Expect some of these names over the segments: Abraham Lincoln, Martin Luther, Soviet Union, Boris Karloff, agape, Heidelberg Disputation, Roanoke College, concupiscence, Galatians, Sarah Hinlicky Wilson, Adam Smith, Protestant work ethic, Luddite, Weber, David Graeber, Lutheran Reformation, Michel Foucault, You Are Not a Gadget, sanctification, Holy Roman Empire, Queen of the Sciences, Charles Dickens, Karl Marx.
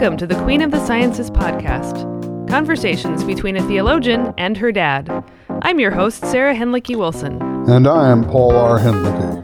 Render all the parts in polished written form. Welcome to the Queen of the Sciences podcast, conversations between a theologian and her dad. I'm your host, Sarah Hinlicky Wilson. And I am Paul R. Hinlicky.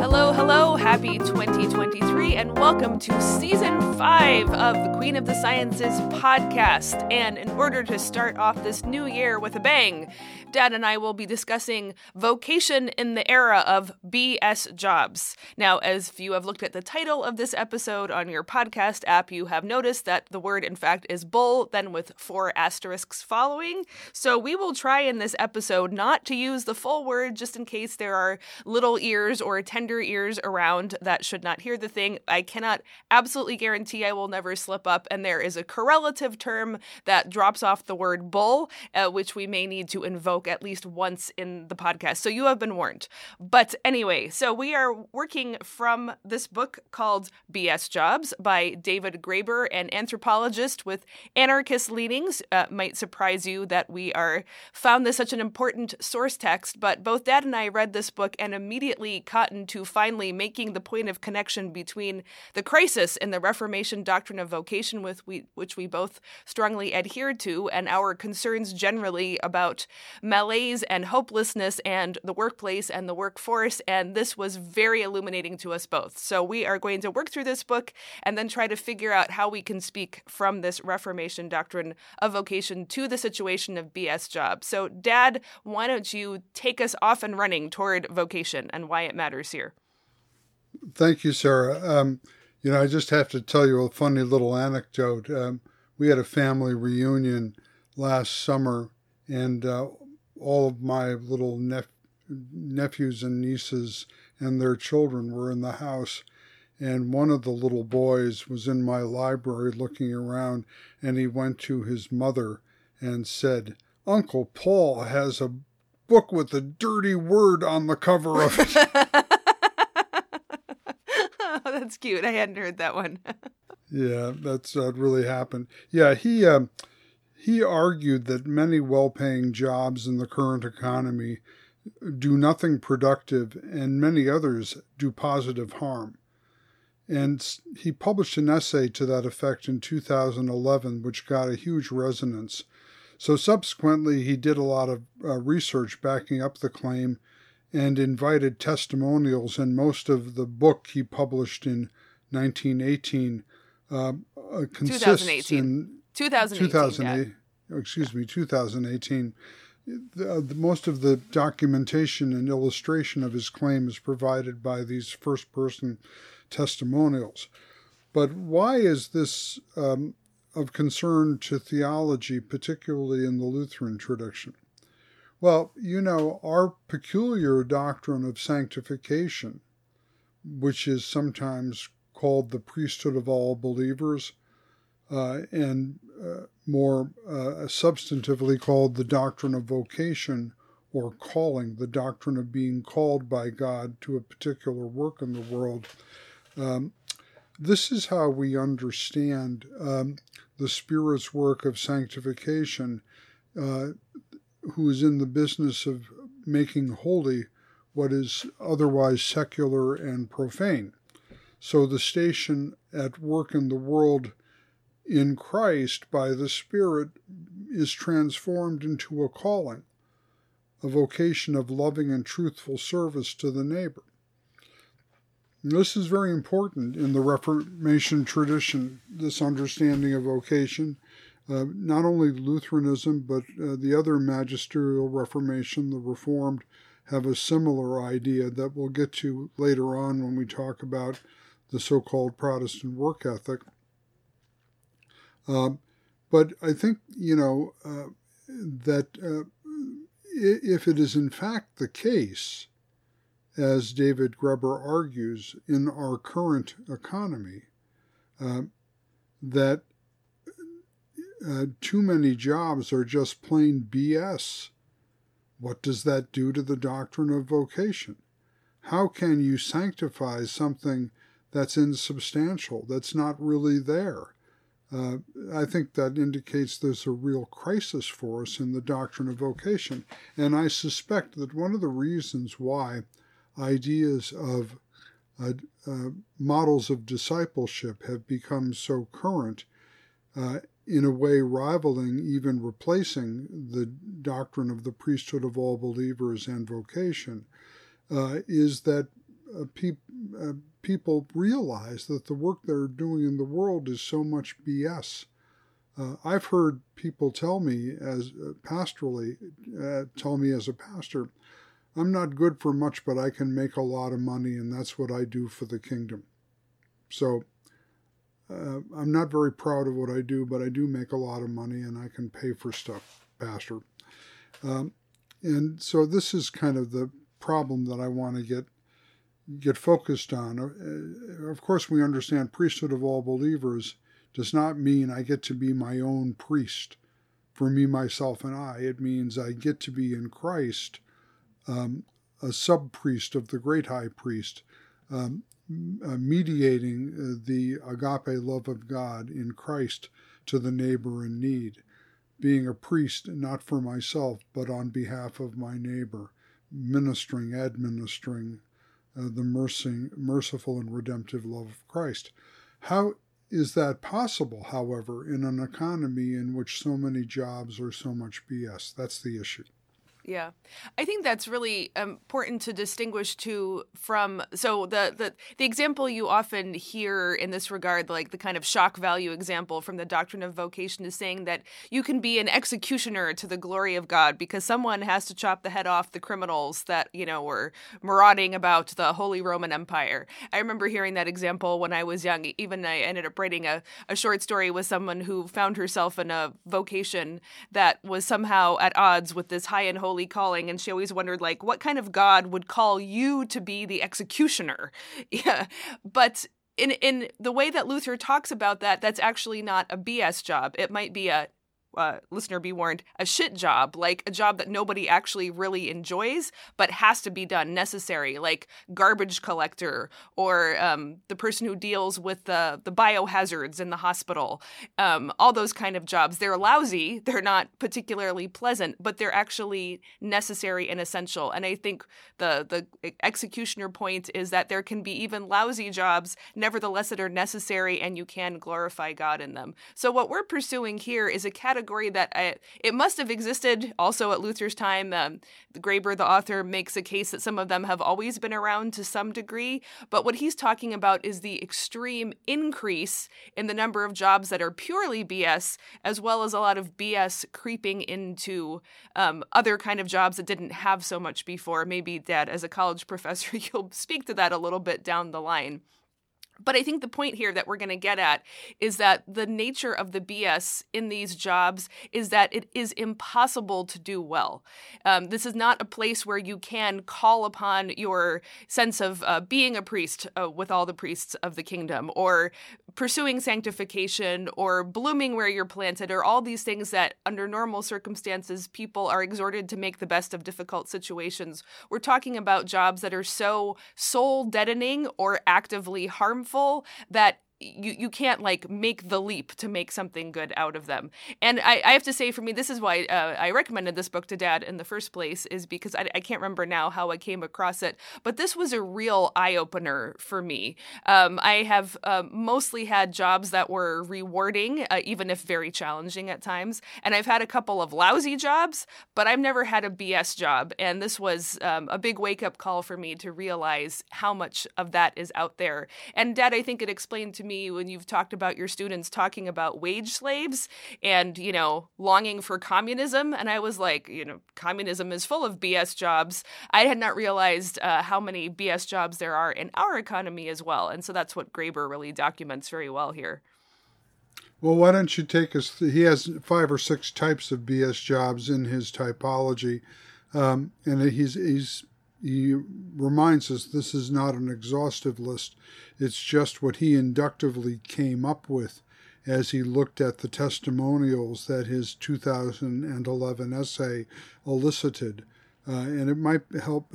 Hello, hello, happy 2023, and welcome to Season 5 of the Queen of the Sciences podcast. And in order to start off this new year with a bang, Dad and I will be discussing vocation in the era of BS jobs. Now, as if you have looked at the title of this episode on your podcast app, you have noticed that the word, in fact, is bull, then with 4 asterisks following. So we will try in this episode not to use the full word, just in case there are little ears or tender ears around that should not hear the thing. I cannot absolutely guarantee I will never slip up, and there is a correlative term that drops off the word bull, which we may need to invoke at least once in the podcast. So you have been warned. But anyway, so we are working from this book called BS Jobs by David Graeber, an anthropologist with anarchist leanings. Might surprise you that we are found this such an important source text, but both Dad and I read this book and immediately cottoned to finally making the point of connection between the crisis in the Reformation doctrine of vocation, with which we both strongly adhered to, and our concerns generally about malaise and hopelessness and the workplace and the workforce, and this was very illuminating to us both. So we are going to work through this book and then try to figure out how we can speak from this Reformation doctrine of vocation to the situation of BS job. So Dad, why don't you take us off and running toward vocation and why it matters here? Thank you, Sarah. I just have to tell you a funny little anecdote. We had a family reunion last summer, and all of my little nephews and nieces and their children were in the house. And one of the little boys was in my library looking around, and he went to his mother and said, "Uncle Paul has a book with a dirty word on the cover of it." Oh, that's cute. I hadn't heard that one. Yeah, that really happened. Yeah, He argued that many well-paying jobs in the current economy do nothing productive, and many others do positive harm. And he published an essay to that effect in 2011, which got a huge resonance. So subsequently, he did a lot of research backing up the claim and invited testimonials, and most of the book he published in 2018. Most of the documentation and illustration of his claim is provided by these first-person testimonials. But why is this of concern to theology, particularly in the Lutheran tradition? Well, our peculiar doctrine of sanctification, which is sometimes called the priesthood of all believers, and more substantively called the doctrine of vocation or calling, the doctrine of being called by God to a particular work in the world. This is how we understand the Spirit's work of sanctification, who is in the business of making holy what is otherwise secular and profane. So the station at work in the world in Christ by the Spirit is transformed into a calling, a vocation of loving and truthful service to the neighbor. And this is very important in the Reformation tradition, this understanding of vocation, not only Lutheranism, but the other magisterial Reformation, the Reformed, have a similar idea that we'll get to later on when we talk about the so-called Protestant work ethic. But I think, that if it is in fact the case, as David Graeber argues, in our current economy, that too many jobs are just plain BS, what does that do to the doctrine of vocation? How can you sanctify something that's insubstantial, that's not really there? I think that indicates there's a real crisis for us in the doctrine of vocation. And I suspect that one of the reasons why ideas of models of discipleship have become so current, in a way rivaling, even replacing, the doctrine of the priesthood of all believers and vocation, is that people realize that the work they're doing in the world is so much BS. I've heard people tell me, as pastorally, tell me as a pastor, I'm not good for much, but I can make a lot of money, and that's what I do for the kingdom. So I'm not very proud of what I do, but I do make a lot of money, and I can pay for stuff, pastor. And so this is kind of the problem that I want to get focused on. Of course, we understand priesthood of all believers does not mean I get to be my own priest for me, myself, and I. It means I get to be in Christ a sub-priest of the great high priest, mediating the agape love of God in Christ to the neighbor in need, being a priest not for myself but on behalf of my neighbor, administering the merciful and redemptive love of Christ. How is that possible, however, in an economy in which so many jobs are so much BS? That's the issue. Yeah, I think that's really important to distinguish too from, so the example you often hear in this regard, like the kind of shock value example from the doctrine of vocation, is saying that you can be an executioner to the glory of God because someone has to chop the head off the criminals that, you know, were marauding about the Holy Roman Empire. I remember hearing that example when I was young. Even I ended up writing a short story with someone who found herself in a vocation that was somehow at odds with this high and holy calling, and she always wondered, like, what kind of God would call you to be the executioner? Yeah, but in the way that Luther talks about that, that's actually not a BS job. It might be a listener be warned, a shit job, like a job that nobody actually really enjoys, but has to be done, necessary, like garbage collector or the person who deals with the biohazards in the hospital, all those kind of jobs. They're lousy, they're not particularly pleasant, but they're actually necessary and essential. And I think the executioner point is that there can be even lousy jobs, nevertheless, that are necessary and you can glorify God in them. So what we're pursuing here is a category that it must have existed also at Luther's time. Graeber, the author, makes a case that some of them have always been around to some degree, but what he's talking about is the extreme increase in the number of jobs that are purely BS, as well as a lot of BS creeping into other kind of jobs that didn't have so much before. Maybe, Dad, as a college professor, you'll speak to that a little bit down the line. But I think the point here that we're going to get at is that the nature of the BS in these jobs is that it is impossible to do well. This is not a place where you can call upon your sense of being a priest with all the priests of the kingdom, or pursuing sanctification, or blooming where you're planted, or all these things that under normal circumstances people are exhorted to make the best of difficult situations. We're talking about jobs that are so soul deadening or actively harmful that you can't, like, make the leap to make something good out of them. And I have to say, for me, this is why I recommended this book to Dad in the first place, is because I can't remember now how I came across it, but this was a real eye-opener for me. I have mostly had jobs that were rewarding, even if very challenging at times, and I've had a couple of lousy jobs, but I've never had a BS job, and this was a big wake-up call for me to realize how much of that is out there. And Dad, I think it explained to me when you've talked about your students talking about wage slaves and, you know, longing for communism. And I was like, you know, communism is full of BS jobs. I had not realized how many BS jobs there are in our economy as well. And so that's what Graeber really documents very well here. Well, why don't you take us he has 5 or 6 types of BS jobs in his typology. And he reminds us this is not an exhaustive list. It's just what he inductively came up with as he looked at the testimonials that his 2011 essay elicited. And it might help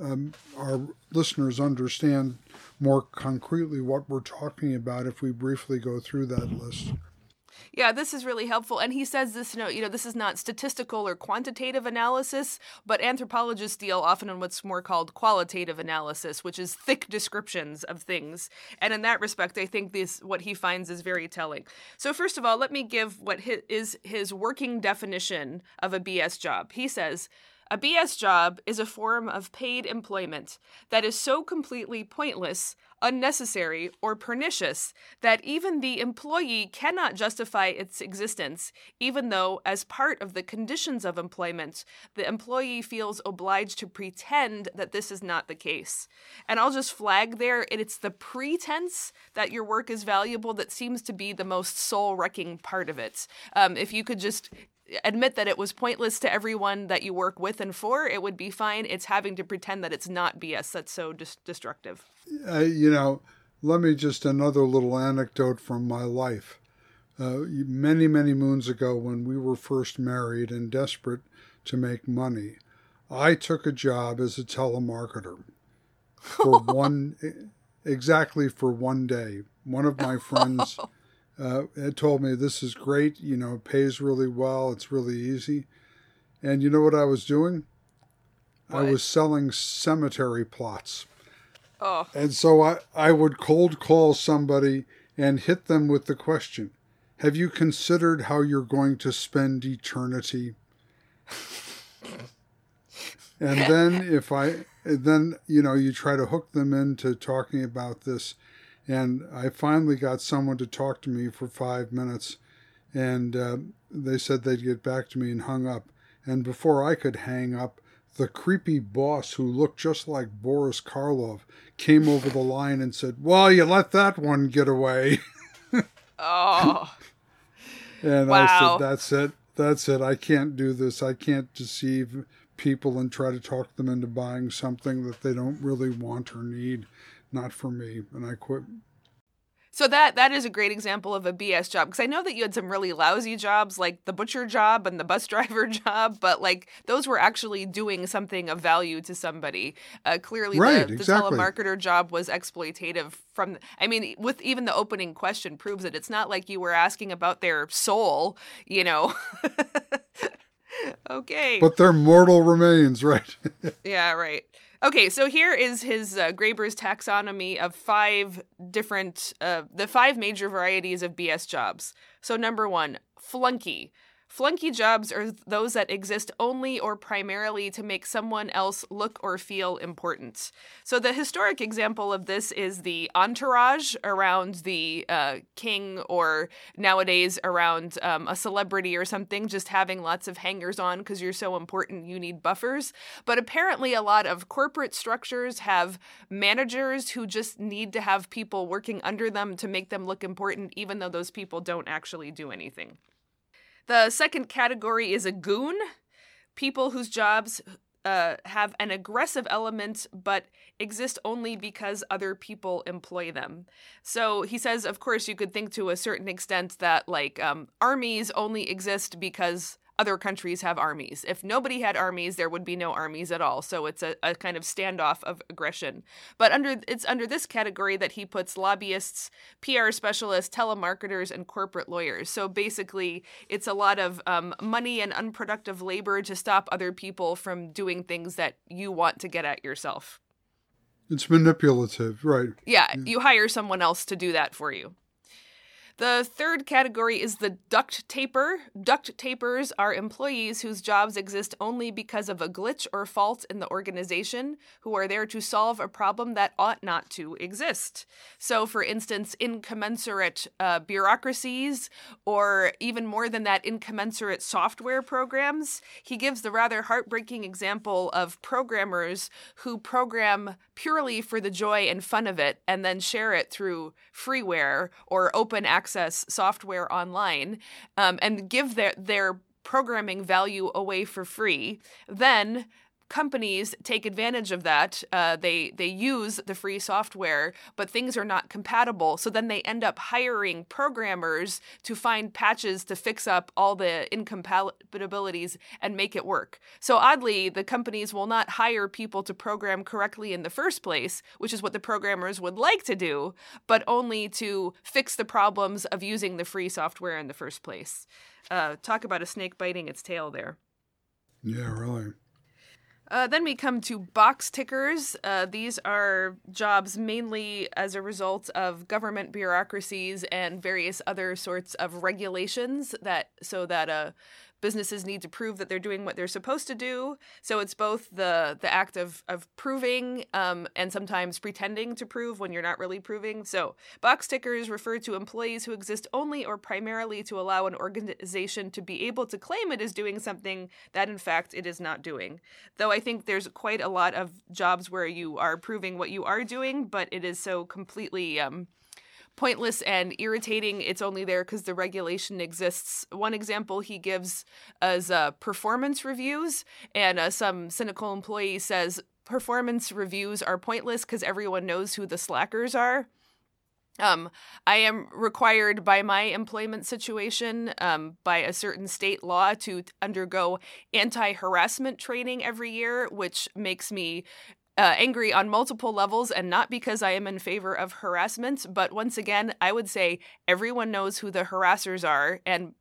our listeners understand more concretely what we're talking about if we briefly go through that list. Yeah, this is really helpful. And he says this, this is not statistical or quantitative analysis, but anthropologists deal often in what's more called qualitative analysis, which is thick descriptions of things. And in that respect, I think what he finds is very telling. So first of all, let me give what is his working definition of a BS job. He says, a BS job is a form of paid employment that is so completely pointless, unnecessary, or pernicious that even the employee cannot justify its existence, even though, as part of the conditions of employment, the employee feels obliged to pretend that this is not the case. And I'll just flag there, it's the pretense that your work is valuable that seems to be the most soul-wrecking part of it. If you could just admit that it was pointless to everyone that you work with and for, it would be fine. It's having to pretend that it's not BS that's so destructive. Let me just another little anecdote from my life. Many, many moons ago when we were first married and desperate to make money, I took a job as a telemarketer for one day. One of my friends it told me, this is great, it pays really well, it's really easy. And you know what I was doing? What? I was selling cemetery plots. Oh. And so I would cold call somebody and hit them with the question, have you considered how you're going to spend eternity? And then you try to hook them into talking about this. And I finally got someone to talk to me for 5 minutes, and they said they'd get back to me and hung up. And before I could hang up, the creepy boss who looked just like Boris Karloff came over the line and said, well, you let that one get away. Oh. And wow. I said, that's it. I can't do this. I can't deceive people and try to talk them into buying something that they don't really want or need. Not for me, and I quit. So that is a great example of a BS job, because I know that you had some really lousy jobs, like the butcher job and the bus driver job, but those were actually doing something of value to somebody. Clearly, right, exactly. The telemarketer job was exploitative. With even the opening question proves it. It's not like you were asking about their soul, Okay. But their mortal remains, right? Yeah, right. Okay, so here is his Graeber's taxonomy of the five major varieties of BS jobs. So number one, flunky. Flunky jobs are those that exist only or primarily to make someone else look or feel important. So the historic example of this is the entourage around the king, or nowadays around a celebrity or something, just having lots of hangers on because you're so important you need buffers. But apparently a lot of corporate structures have managers who just need to have people working under them to make them look important, even though those people don't actually do anything. The second category is a goon, people whose jobs have an aggressive element but exist only because other people employ them. So he says, of course, you could think to a certain extent that armies only exist because other countries have armies. If nobody had armies, there would be no armies at all. So it's a kind of standoff of aggression. But it's under this category that he puts lobbyists, PR specialists, telemarketers, and corporate lawyers. So basically, it's a lot of money and unproductive labor to stop other people from doing things that you want to get at yourself. It's manipulative, right? Yeah. You hire someone else to do that for you. The third category is the duct taper. Duct tapers are employees whose jobs exist only because of a glitch or fault in the organization, who are there to solve a problem that ought not to exist. So, for instance, incommensurate bureaucracies, or even more than that, incommensurate software programs. He gives the rather heartbreaking example of programmers who program purely for the joy and fun of it and then share it through freeware or open access software online, and give their programming value away for free. Then companies take advantage of that. They use the free software, but things are not compatible. So then they end up hiring programmers to find patches to fix up all the incompatibilities and make it work. So oddly, the companies will not hire people to program correctly in the first place, which is what the programmers would like to do, but only to fix the problems of using the free software in the first place. Talk about a snake biting its tail there. Yeah, really. Then we come to box tickers. These are jobs mainly as a result of government bureaucracies and various other sorts of regulations so that businesses need to prove that they're doing what they're supposed to do. So it's both the act of proving and sometimes pretending to prove when you're not really proving. So box tickers refer to employees who exist only or primarily to allow an organization to be able to claim it is doing something that in fact it is not doing. Though I think there's quite a lot of jobs where you are proving what you are doing, but it is so completely pointless and irritating. It's only there because the regulation exists. One example he gives is performance reviews, and some cynical employee says performance reviews are pointless because everyone knows who the slackers are. I am required by my employment situation, by a certain state law, to undergo anti-harassment training every year, which makes me angry on multiple levels, and not because I am in favor of harassment, but once again, I would say everyone knows who the harassers are, and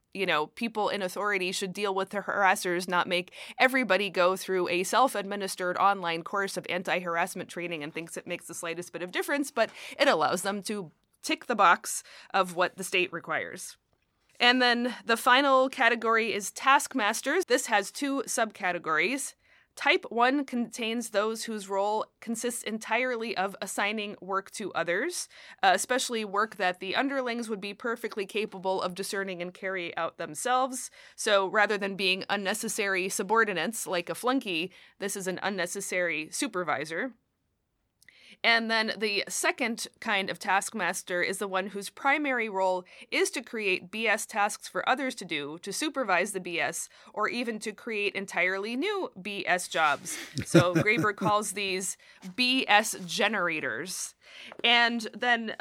people in authority should deal with the harassers, not make everybody go through a self-administered online course of anti-harassment training and thinks it makes the slightest bit of difference, but it allows them to tick the box of what the state requires. And then the final category is taskmasters. This has two subcategories. Type 1 contains those whose role consists entirely of assigning work to others, especially work that the underlings would be perfectly capable of discerning and carry out themselves. So rather than being unnecessary subordinates like a flunky, this is an unnecessary supervisor. And then the second kind of taskmaster is the one whose primary role is to create BS tasks for others to do, to supervise the BS, or even to create entirely new BS jobs. So Graeber calls these BS generators. And then,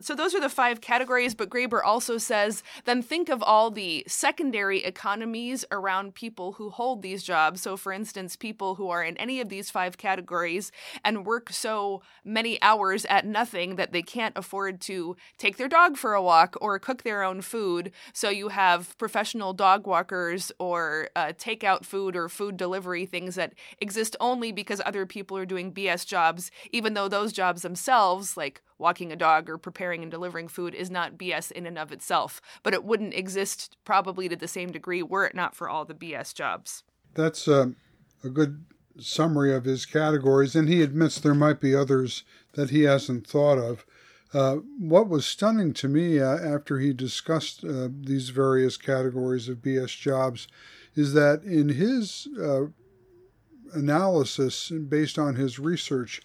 so those are the five categories, but Graeber also says, then think of all the secondary economies around people who hold these jobs. So for instance, people who are in any of these five categories and work so many hours at nothing that they can't afford to take their dog for a walk or cook their own food. So you have professional dog walkers or takeout food or food delivery, things that exist only because other people are doing BS jobs, even though those jobs themselves, like walking a dog or preparing and delivering food, is not BS in and of itself, but it wouldn't exist probably to the same degree were it not for all the BS jobs. That's a good summary of his categories, and he admits there might be others that he hasn't thought of. What was stunning to me after he discussed these various categories of BS jobs is that in his analysis, based on his research,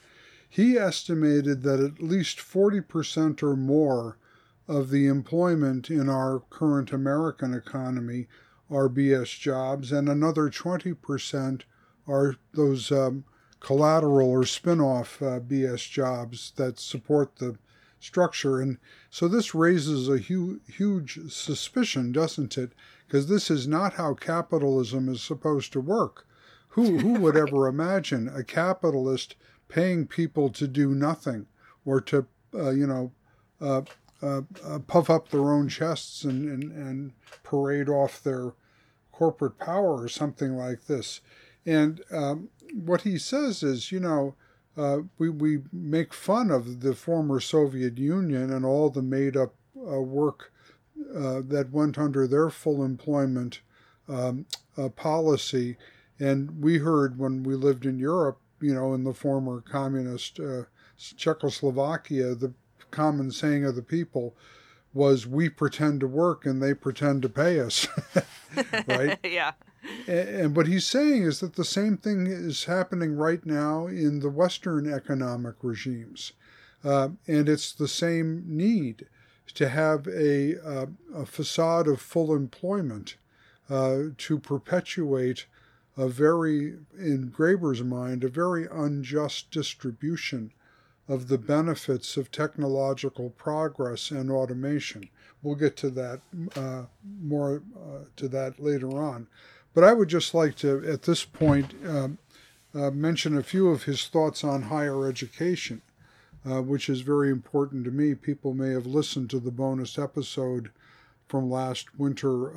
he estimated that at least 40% or more of the employment in our current American economy are BS jobs, and another 20% are those collateral or spin-off BS jobs that support the structure. And so this raises a huge suspicion, doesn't it? Because this is not how capitalism is supposed to work. Who would right. ever imagine a capitalist paying people to do nothing or to, puff up their own chests and parade off their corporate power or something like this. And what he says is, we make fun of the former Soviet Union and all the made-up work that went under their full employment policy. And we heard when we lived in Europe, in the former communist Czechoslovakia, the common saying of the people was, we pretend to work and they pretend to pay us, right? Yeah. And what he's saying is that the same thing is happening right now in the Western economic regimes. And it's the same need to have a facade of full employment to perpetuate in Graeber's mind, a very unjust distribution of the benefits of technological progress and automation. We'll get to that more later on. But I would just like to, at this point, mention a few of his thoughts on higher education, which is very important to me. People may have listened to the bonus episode from last winter,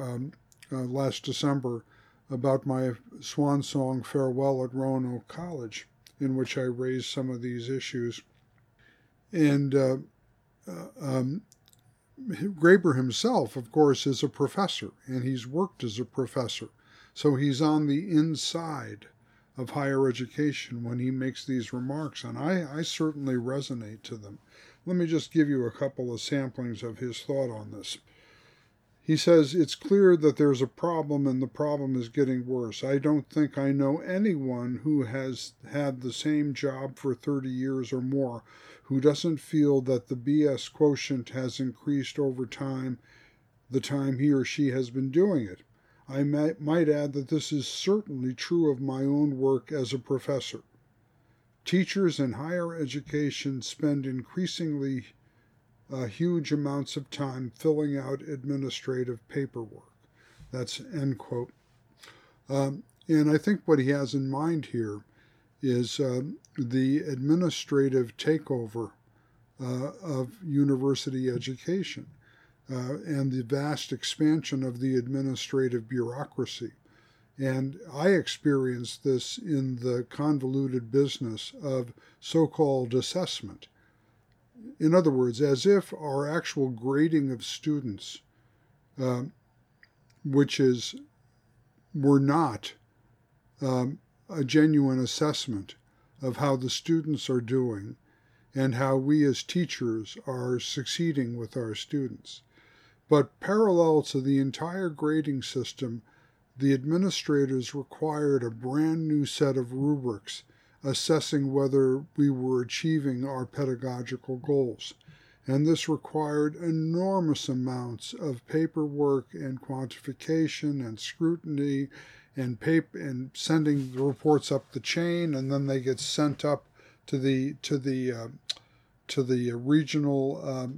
last December, about my swan song farewell at Roanoke College, in which I raised some of these issues. And Graeber himself, of course, is a professor, and he's worked as a professor. So he's on the inside of higher education when he makes these remarks, and I certainly resonate to them. Let me just give you a couple of samplings of his thought on this. He says, "It's clear that there's a problem, and the problem is getting worse. I don't think I know anyone who has had the same job for 30 years or more who doesn't feel that the BS quotient has increased over time, the time he or she has been doing it. I might add that this is certainly true of my own work as a professor. Teachers in higher education spend increasingly huge amounts of time filling out administrative paperwork." That's end quote. And I think what he has in mind here is the administrative takeover of university education. And the vast expansion of the administrative bureaucracy. And I experienced this in the convoluted business of so-called assessment. In other words, as if our actual grading of students, were not a genuine assessment of how the students are doing and how we as teachers are succeeding with our students. But parallel to the entire grading system, the administrators required a brand new set of rubrics assessing whether we were achieving our pedagogical goals. And this required enormous amounts of paperwork and quantification and scrutiny and sending the reports up the chain, and then they get sent up to the regional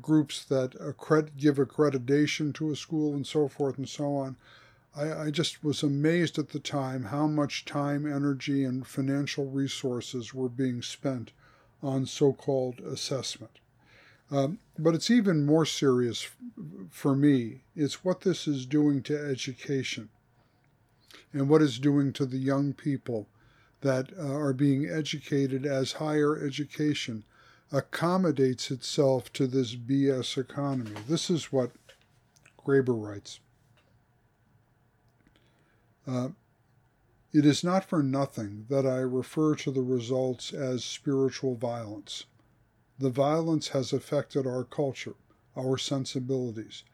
groups that give accreditation to a school and so forth and so on. I just was amazed at the time how much time, energy, and financial resources were being spent on so-called assessment. But it's even more serious for me. It's what this is doing to education and what it's doing to the young people that are being educated as higher education accommodates itself to this BS economy. This is what Graeber writes. It is not for nothing that I refer to the results as spiritual violence. The violence has affected our culture, our sensibilities.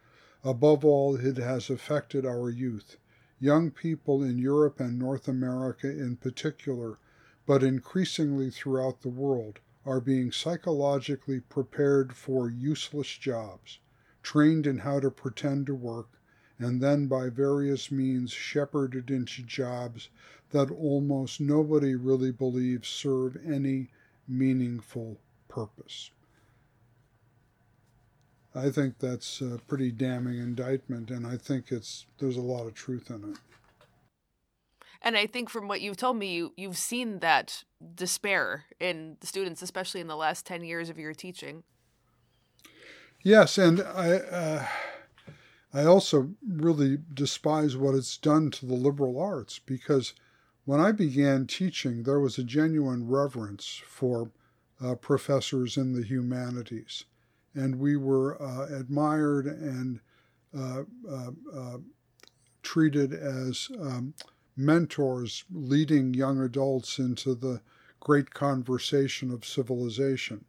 Above all, it has affected our youth, young people in Europe and North America in particular, but increasingly throughout the world, are being psychologically prepared for useless jobs, trained in how to pretend to work, and then by various means shepherded into jobs that almost nobody really believes serve any meaningful purpose. I think that's a pretty damning indictment, and I think there's a lot of truth in it. And I think from what you've told me, you've seen that despair in the students, especially in the last 10 years of your teaching. Yes, and I also really despise what it's done to the liberal arts, because when I began teaching, there was a genuine reverence for professors in the humanities, and we were admired and treated as mentors leading young adults into the great conversation of civilization.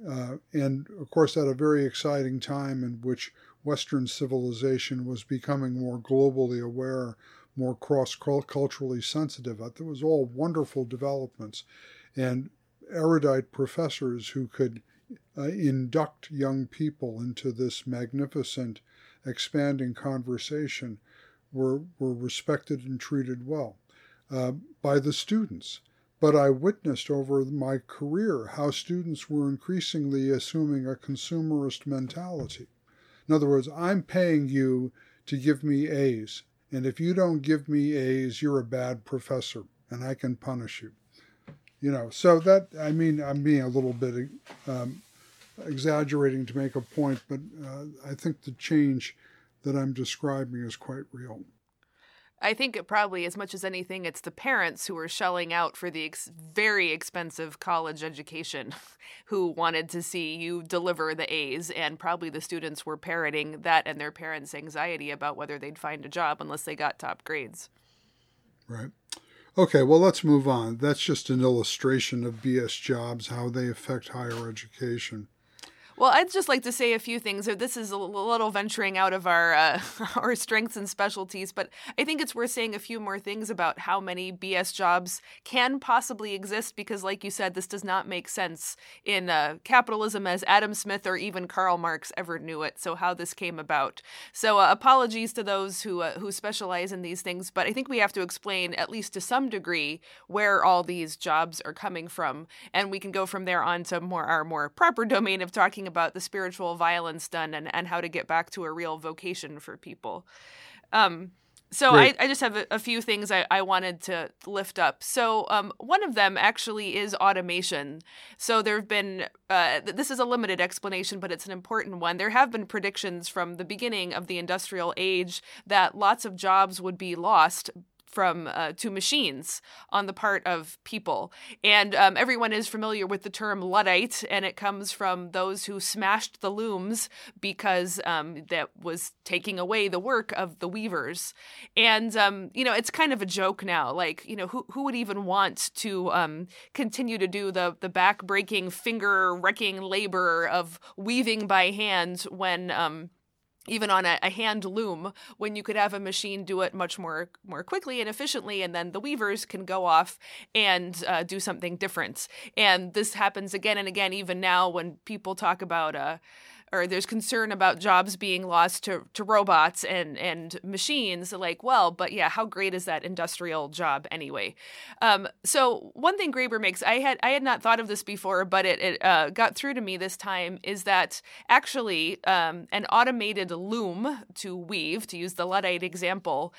And, of course, at a very exciting time in which Western civilization was becoming more globally aware, more cross-culturally sensitive. It was all wonderful developments. And erudite professors who could induct young people into this magnificent, expanding conversation were respected and treated well by the students. But I witnessed over my career how students were increasingly assuming a consumerist mentality. In other words, I'm paying you to give me A's, and if you don't give me A's, you're a bad professor, and I can punish you. You know, so that, I mean, I'm being a little bit exaggerating to make a point, but I think the change that I'm describing is quite real. I think it probably, as much as anything, it's the parents who are shelling out for the very expensive college education who wanted to see you deliver the A's, and probably the students were parroting that and their parents' anxiety about whether they'd find a job unless they got top grades. Right. Okay, well, let's move on. That's just an illustration of BS jobs, how they affect higher education. Well, I'd just like to say a few things. This is a little venturing out of our strengths and specialties, but I think it's worth saying a few more things about how many BS jobs can possibly exist, because like you said, this does not make sense in capitalism as Adam Smith or even Karl Marx ever knew it, so how this came about. So apologies to those who specialize in these things, but I think we have to explain, at least to some degree, where all these jobs are coming from, and we can go from there on to our more proper domain of talking about the spiritual violence done and how to get back to a real vocation for people. So I just have a few things I wanted to lift up. So one of them actually is automation. So there have been, this is a limited explanation, but it's an important one. There have been predictions from the beginning of the industrial age that lots of jobs would be lost from to machines on the part of people. And everyone is familiar with the term Luddite, and it comes from those who smashed the looms because that was taking away the work of the weavers. And, you know, it's kind of a joke now. Like, you know, who would even want to continue to do the back-breaking, finger-wrecking labor of weaving by hand when... even on a hand loom, when you could have a machine do it much more quickly and efficiently, and then the weavers can go off and do something different. And this happens again and again, even now when people talk about or there's concern about jobs being lost to robots and machines, like, well, but yeah, how great is that industrial job anyway? So one thing Graeber makes, I had not thought of this before, but it got through to me this time, is that actually an automated loom to weave, to use the Luddite example,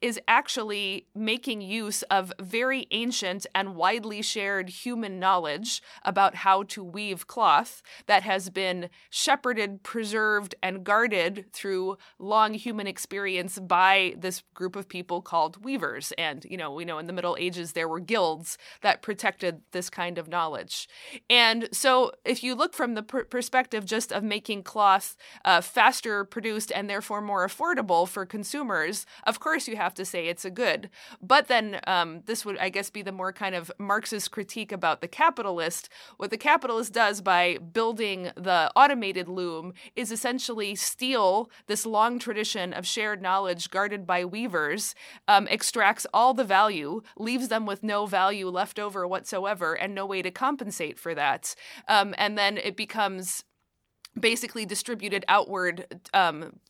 is actually making use of very ancient and widely shared human knowledge about how to weave cloth that has been shepherded, preserved, and guarded through long human experience by this group of people called weavers. And, you know, we know in the Middle Ages there were guilds that protected this kind of knowledge. And so if you look from the perspective just of making cloth faster produced and therefore more affordable for consumers, of course you have to say it's a good. But then this would, I guess, be the more kind of Marxist critique about the capitalist. What the capitalist does by building the automated loom is essentially steal this long tradition of shared knowledge guarded by weavers, extracts all the value, leaves them with no value left over whatsoever and no way to compensate for that. And then it becomes basically distributed outward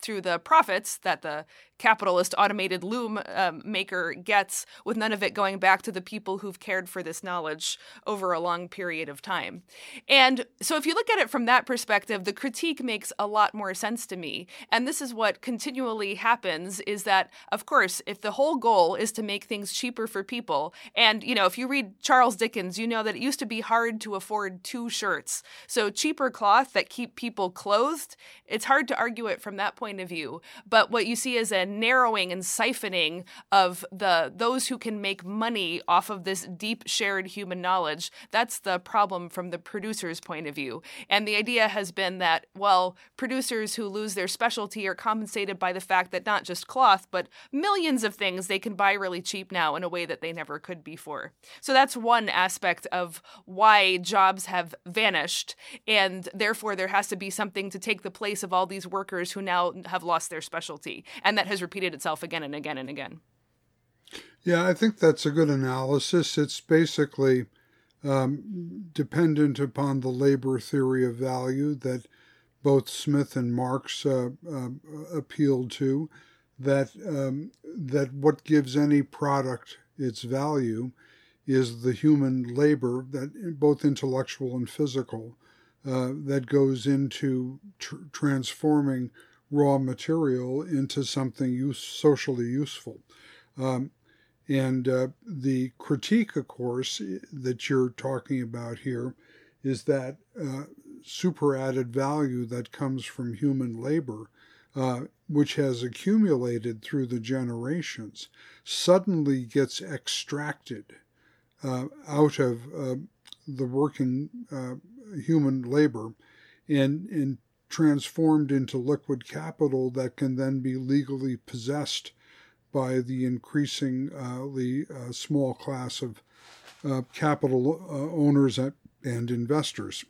through the profits that the capitalist automated loom maker gets, with none of it going back to the people who've cared for this knowledge over a long period of time. And so if you look at it from that perspective, the critique makes a lot more sense to me. And this is what continually happens, is that, of course, if the whole goal is to make things cheaper for people, and, you know, if you read Charles Dickens, you know that it used to be hard to afford two shirts. So cheaper cloth that keep people clothed, it's hard to argue it from that point of view. But what you see is a narrowing and siphoning of those who can make money off of this deep shared human knowledge. That's the problem from the producer's point of view. And the idea has been that, well, producers who lose their specialty are compensated by the fact that not just cloth, but millions of things they can buy really cheap now in a way that they never could before. So that's one aspect of why jobs have vanished, and therefore there has to be something to take the place of all these workers who now have lost their specialty. And that has repeated itself again and again and again. Yeah, I think that's a good analysis. It's basically dependent upon the labor theory of value that both Smith and Marx appealed to. that what gives any product its value is the human labor, that both intellectual and physical, that goes into transforming raw material into something socially useful. And the critique, of course, that you're talking about here is that superadded value that comes from human labor, which has accumulated through the generations, suddenly gets extracted out of the working human labor and transformed into liquid capital that can then be legally possessed by the increasingly small class of capital owners and investors.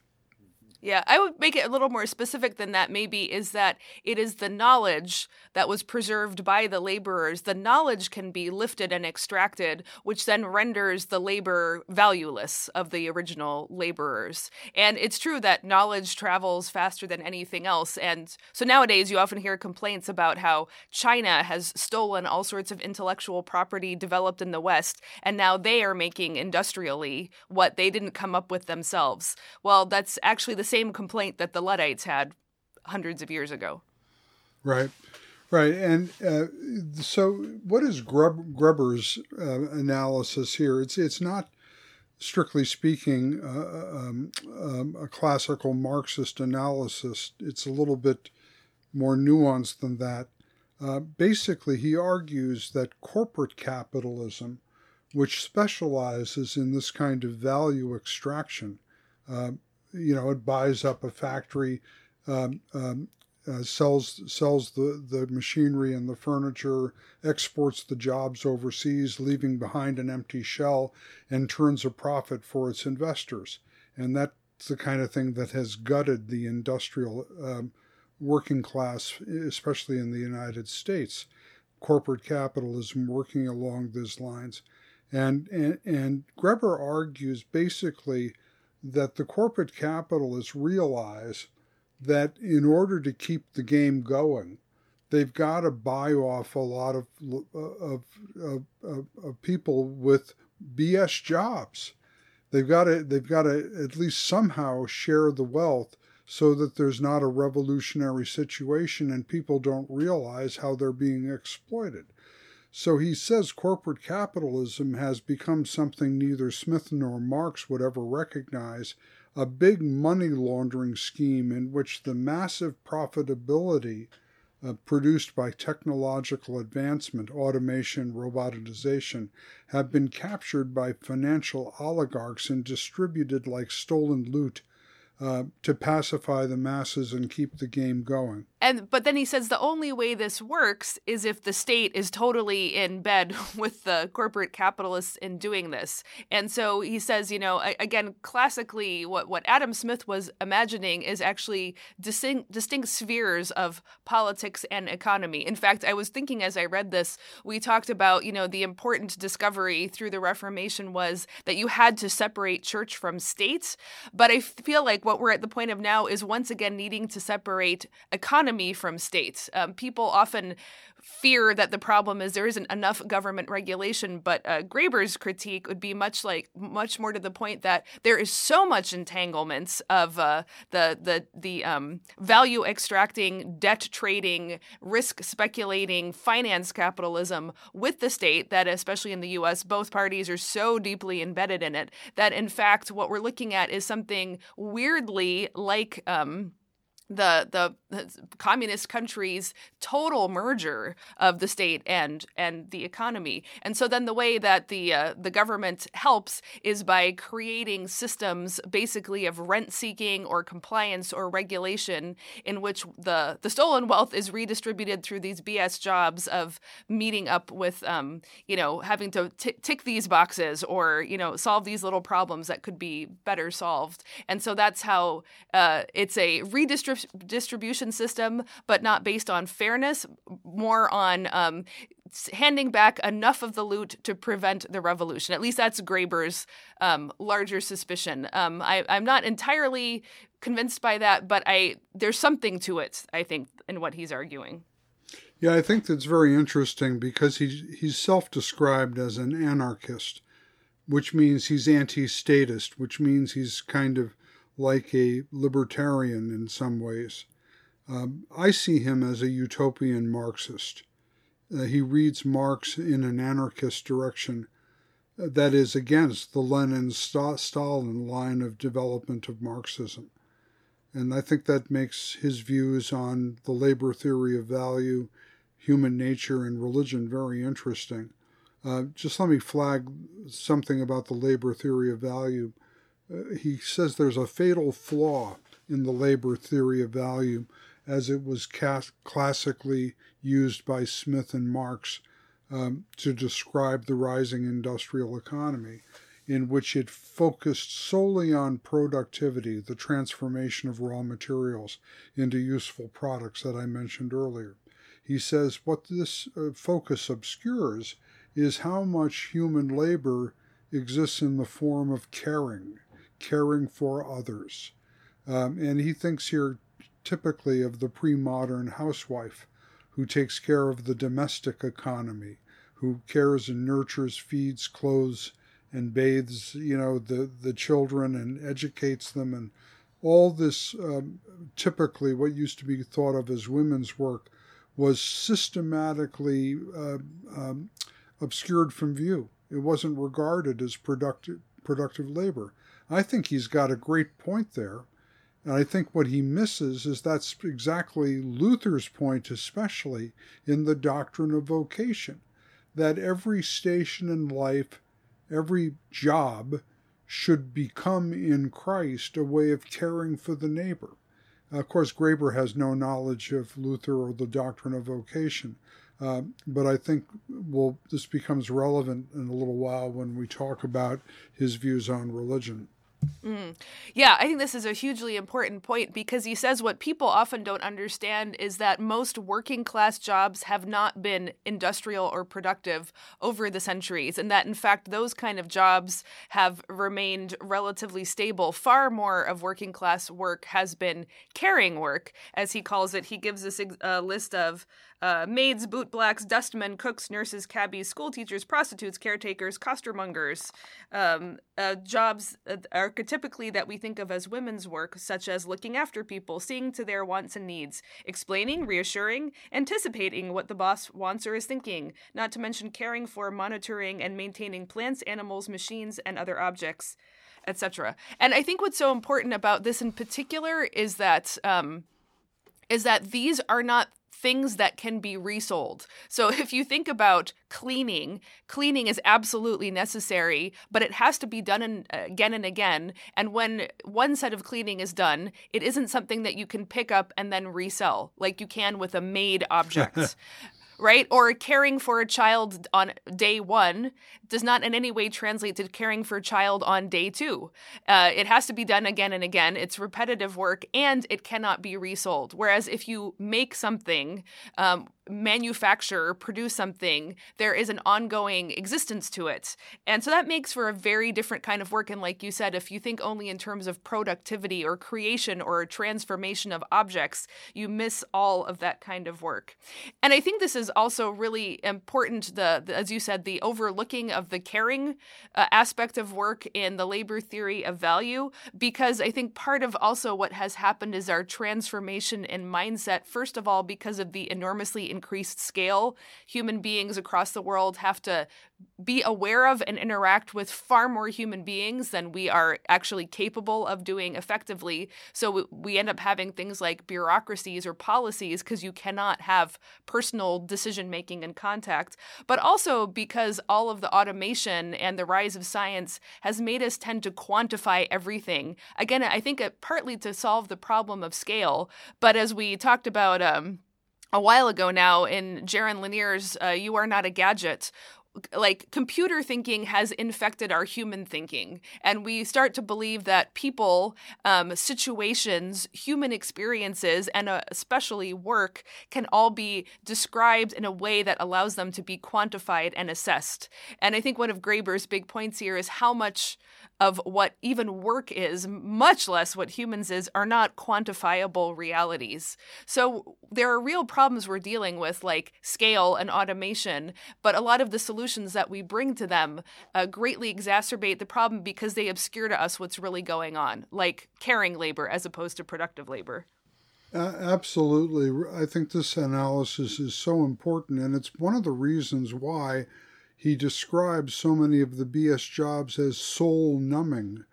Yeah, I would make it a little more specific than that maybe, is that it is the knowledge that was preserved by the laborers. The knowledge can be lifted and extracted, which then renders the labor valueless of the original laborers. And it's true that knowledge travels faster than anything else. And so nowadays you often hear complaints about how China has stolen all sorts of intellectual property developed in the West, and now they are making industrially what they didn't come up with themselves. Well, that's actually the same complaint that the Luddites had hundreds of years ago. Right. And so what is Graeber's analysis here? It's not, strictly speaking, a classical Marxist analysis. It's a little bit more nuanced than that. Basically, he argues that corporate capitalism, which specializes in this kind of value extraction, it buys up a factory, sells the machinery and the furniture, exports the jobs overseas, leaving behind an empty shell, and turns a profit for its investors. And that's the kind of thing that has gutted the industrial working class, especially in the United States. Corporate capitalism working along those lines. And Graeber argues basically that the corporate capitalists realize that in order to keep the game going, they've got to buy off a lot of people with BS jobs. They've got to at least somehow share the wealth so that there's not a revolutionary situation and people don't realize how they're being exploited. So he says corporate capitalism has become something neither Smith nor Marx would ever recognize, a big money laundering scheme in which the massive profitability produced by technological advancement, automation, robotization, have been captured by financial oligarchs and distributed like stolen loot to pacify the masses and keep the game going. But then he says the only way this works is if the state is totally in bed with the corporate capitalists in doing this. And so he says, again, classically, what Adam Smith was imagining is actually distinct spheres of politics and economy. In fact, I was thinking as I read this, we talked about, the important discovery through the Reformation was that you had to separate church from state. But I feel like what we're at the point of now is once again needing to separate economy from state. People often fear that the problem is there isn't enough government regulation, but Graeber's critique would be much more to the point that there is so much entanglement of the value extracting, debt trading, risk speculating, finance capitalism with the state that, especially in the U.S., both parties are so deeply embedded in it that, in fact, what we're looking at is something weirdly like the communist country's total merger of the state and the economy. And so then the way that the government helps is by creating systems basically of rent seeking or compliance or regulation in which the stolen wealth is redistributed through these BS jobs of meeting up with having to tick these boxes or solve these little problems that could be better solved. And so that's how it's a redistribution system, but not based on fairness, more on handing back enough of the loot to prevent the revolution. At least that's Graeber's larger suspicion. I'm not entirely convinced by that, but there's something to it, I think, in what he's arguing. Yeah, I think that's very interesting because he's self-described as an anarchist, which means he's anti-statist, which means he's kind of like a libertarian in some ways. I see him as a utopian Marxist. He reads Marx in an anarchist direction that is against the Lenin-Stalin line of development of Marxism. And I think that makes his views on the labor theory of value, human nature, and religion very interesting. Just let me flag something about the labor theory of value. He says there's a fatal flaw in the labor theory of value as it was classically used by Smith and Marx to describe the rising industrial economy, in which it focused solely on productivity, the transformation of raw materials into useful products that I mentioned earlier. He says what this focus obscures is how much human labor exists in the form of caring for others. And he thinks here typically of the pre-modern housewife who takes care of the domestic economy, who cares and nurtures, feeds, clothes, and bathes, the children and educates them. And all this, typically what used to be thought of as women's work, was systematically obscured from view. It wasn't regarded as productive labor. I think he's got a great point there. And I think what he misses is that's exactly Luther's point, especially in the doctrine of vocation, that every station in life, every job should become in Christ a way of caring for the neighbor. Of course, Graeber has no knowledge of Luther or the doctrine of vocation, but I think this becomes relevant in a little while when we talk about his views on religion. Yeah, I think this is a hugely important point because he says what people often don't understand is that most working class jobs have not been industrial or productive over the centuries, and that in fact those kind of jobs have remained relatively stable. Far more of working class work has been caring work, as he calls it. He gives us a list of maids, bootblacks, dustmen, cooks, nurses, cabbies, schoolteachers, prostitutes, caretakers, costermongers, jobs archetypically that we think of as women's work, such as looking after people, seeing to their wants and needs, explaining, reassuring, anticipating what the boss wants or is thinking, not to mention caring for, monitoring, and maintaining plants, animals, machines, and other objects, etc. And I think what's so important about this in particular is that these are not things that can be resold. So if you think about cleaning is absolutely necessary, but it has to be done again and again. And when one set of cleaning is done, it isn't something that you can pick up and then resell like you can with a made object. Right? Or caring for a child on day one does not in any way translate to caring for a child on day two. It has to be done again and again. It's repetitive work and it cannot be resold. Whereas if you make something, manufacture, produce something, there is an ongoing existence to it. And so that makes for a very different kind of work. And like you said, if you think only in terms of productivity or creation or transformation of objects, you miss all of that kind of work. And I think this is also really important, as you said, the overlooking of the caring aspect of work in the labor theory of value, because I think part of also what has happened is our transformation in mindset, first of all, because of the enormously increased scale human beings across the world have to be aware of and interact with far more human beings than we are actually capable of doing effectively. So we end up having things like bureaucracies or policies because you cannot have personal decision-making and contact, but also because all of the automation and the rise of science has made us tend to quantify everything. Again, I think partly to solve the problem of scale, but as we talked about a while ago now in Jaron Lanier's You Are Not a Gadget, like computer thinking has infected our human thinking, and we start to believe that people, situations, human experiences, and especially work can all be described in a way that allows them to be quantified and assessed. And I think one of Graeber's big points here is how much of what even work is, much less what humans is, are not quantifiable realities. So there are real problems we're dealing with, like scale and automation, but a lot of the solutions that we bring to them greatly exacerbate the problem because they obscure to us what's really going on, like caring labor as opposed to productive labor. Absolutely. I think this analysis is so important, and it's one of the reasons why he describes so many of the BS jobs as soul-numbing,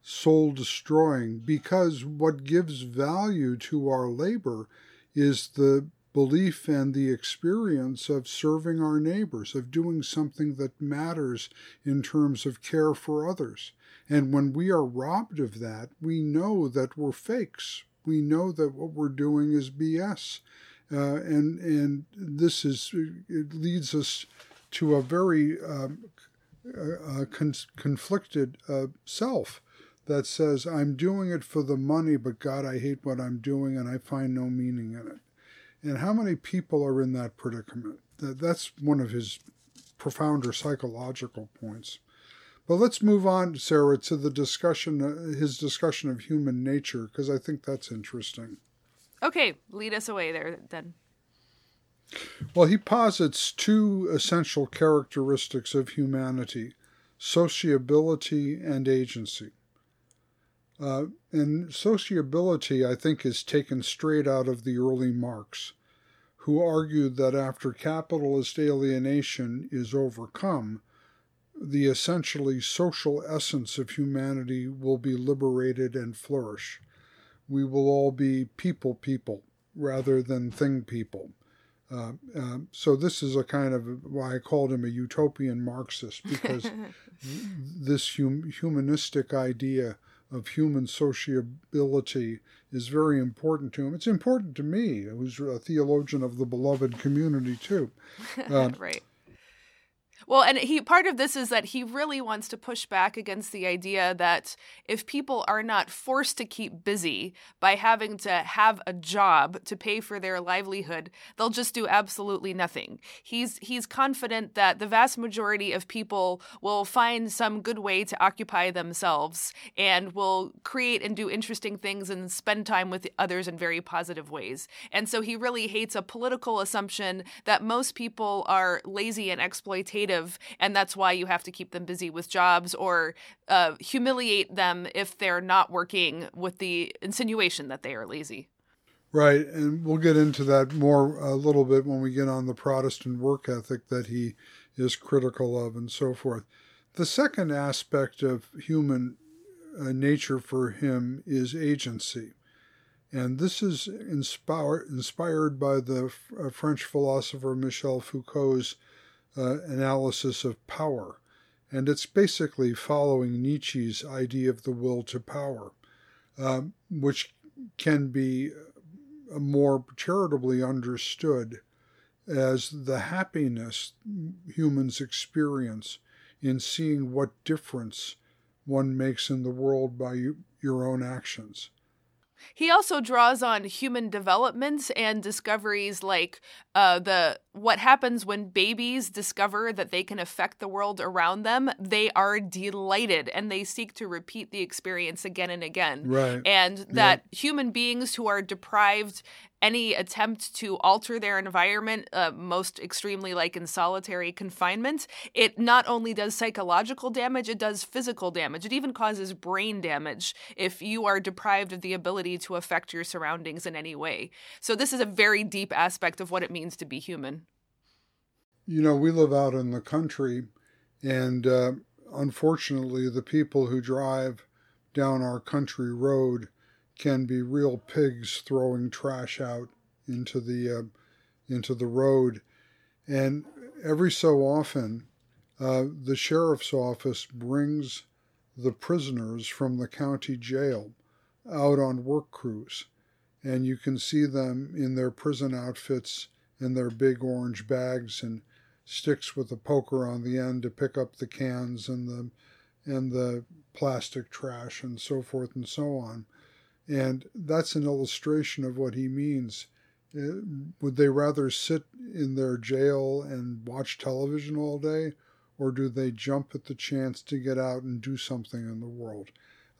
soul-destroying, because what gives value to our labor is the belief and the experience of serving our neighbors, of doing something that matters in terms of care for others. And when we are robbed of that, we know that we're fakes. We know that what we're doing is BS. And this is, it leads us to a very conflicted self that says, I'm doing it for the money, but God, I hate what I'm doing, and I find no meaning in it. And how many people are in that predicament? That's one of his profounder psychological points. But let's move on, Sarah, to the discussion, his discussion of human nature, because I think that's interesting. Okay, lead us away there then. Well, he posits two essential characteristics of humanity, sociability and agency. And sociability, I think, is taken straight out of the early Marx, who argued that after capitalist alienation is overcome, the essentially social essence of humanity will be liberated and flourish. We will all be people rather than thing people. So this is a kind of why I called him a utopian Marxist, because this humanistic idea of human sociability is very important to him. It's important to me, who's a theologian of the beloved community, too. Right. Well, and part of this is that he really wants to push back against the idea that if people are not forced to keep busy by having to have a job to pay for their livelihood, they'll just do absolutely nothing. He's confident that the vast majority of people will find some good way to occupy themselves and will create and do interesting things and spend time with others in very positive ways. And so he really hates a political assumption that most people are lazy and exploitative, and that's why you have to keep them busy with jobs or humiliate them if they're not working, with the insinuation that they are lazy. Right, and we'll get into that more a little bit when we get on the Protestant work ethic that he is critical of and so forth. The second aspect of human nature for him is agency. And this is inspired by the French philosopher Michel Foucault's analysis of power, and it's basically following Nietzsche's idea of the will to power, which can be more charitably understood as the happiness humans experience in seeing what difference one makes in the world by your own actions. He also draws on human developments and discoveries like what happens when babies discover that they can affect the world around them. They are delighted and they seek to repeat the experience again and again. Right. And that human beings who are deprived any attempt to alter their environment, most extremely like in solitary confinement, it not only does psychological damage, it does physical damage. It even causes brain damage if you are deprived of the ability to affect your surroundings in any way. So this is a very deep aspect of what it means to be human. You know, we live out in the country, and unfortunately the people who drive down our country road can be real pigs throwing trash out into the road. And every so often, the sheriff's office brings the prisoners from the county jail out on work crews. And you can see them in their prison outfits and their big orange bags and sticks with a poker on the end to pick up the cans and the plastic trash and so forth and so on. And that's an illustration of what he means. Would they rather sit in their jail and watch television all day, or do they jump at the chance to get out and do something in the world?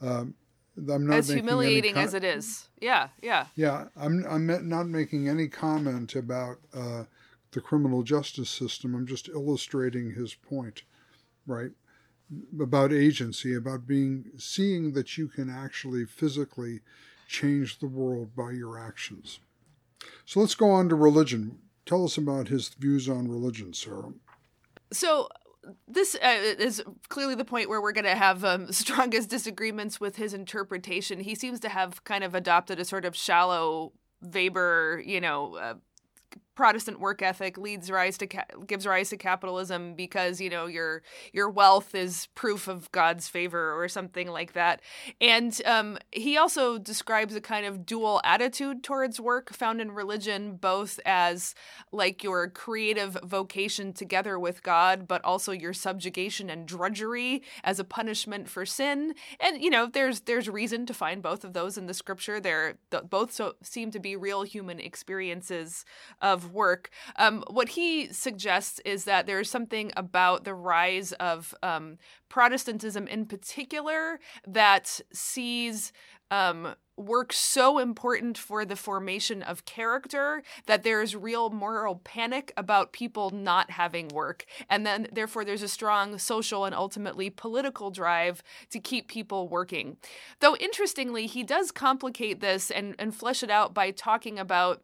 I'm not as humiliating as it is. Yeah. I'm not making any comment about the criminal justice system. I'm just illustrating his point, right? About agency, about seeing that you can actually physically change the world by your actions. So let's go on to religion. Tell us about his views on religion, Sarah. So this is clearly the point where we're going to have strongest disagreements with his interpretation. He seems to have kind of adopted a sort of shallow Weber, Protestant work ethic gives rise to capitalism because, your wealth is proof of God's favor or something like that. And he also describes a kind of dual attitude towards work found in religion, both as like your creative vocation together with God, but also your subjugation and drudgery as a punishment for sin. And, there's reason to find both of those in the scripture. Both seem to be real human experiences of work. What he suggests is that there is something about the rise of Protestantism in particular that sees work so important for the formation of character that there is real moral panic about people not having work. And then, therefore, there's a strong social and ultimately political drive to keep people working. Though, interestingly, he does complicate this and flesh it out by talking about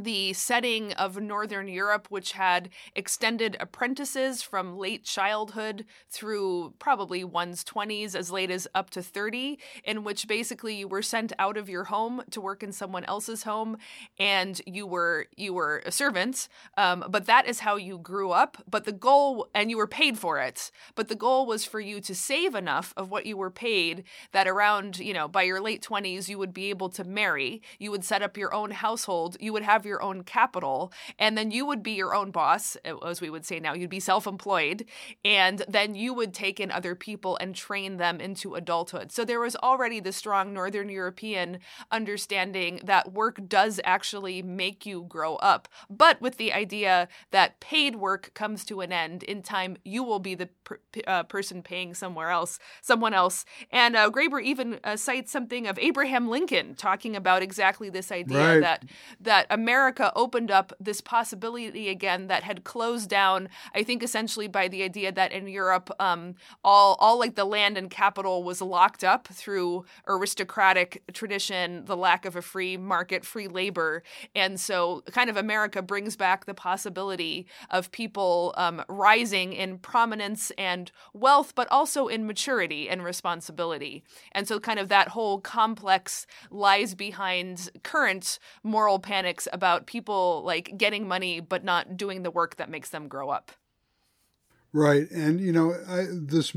the setting of Northern Europe, which had extended apprentices from late childhood through probably one's 20s, as late as up to 30, in which basically you were sent out of your home to work in someone else's home, and you were a servant. But that is how you grew up. But the goal, and you were paid for it. But the goal was for you to save enough of what you were paid that around, by your late 20s, you would be able to marry. You would set up your own household. You would have your own capital, and then you would be your own boss, as we would say now. You'd be self-employed, and then you would take in other people and train them into adulthood. So there was already the strong Northern European understanding that work does actually make you grow up, but with the idea that paid work comes to an end. In time, you will be the person paying someone else. And Graeber even cites something of Abraham Lincoln talking about exactly this idea, right, that America opened up this possibility again that had closed down, I think, essentially by the idea that in Europe, all like the land and capital was locked up through aristocratic tradition, the lack of a free market, free labor. And so kind of America brings back the possibility of people rising in prominence and wealth, but also in maturity and responsibility. And so kind of that whole complex lies behind current moral panic about people like getting money but not doing the work that makes them grow up. Right. And, this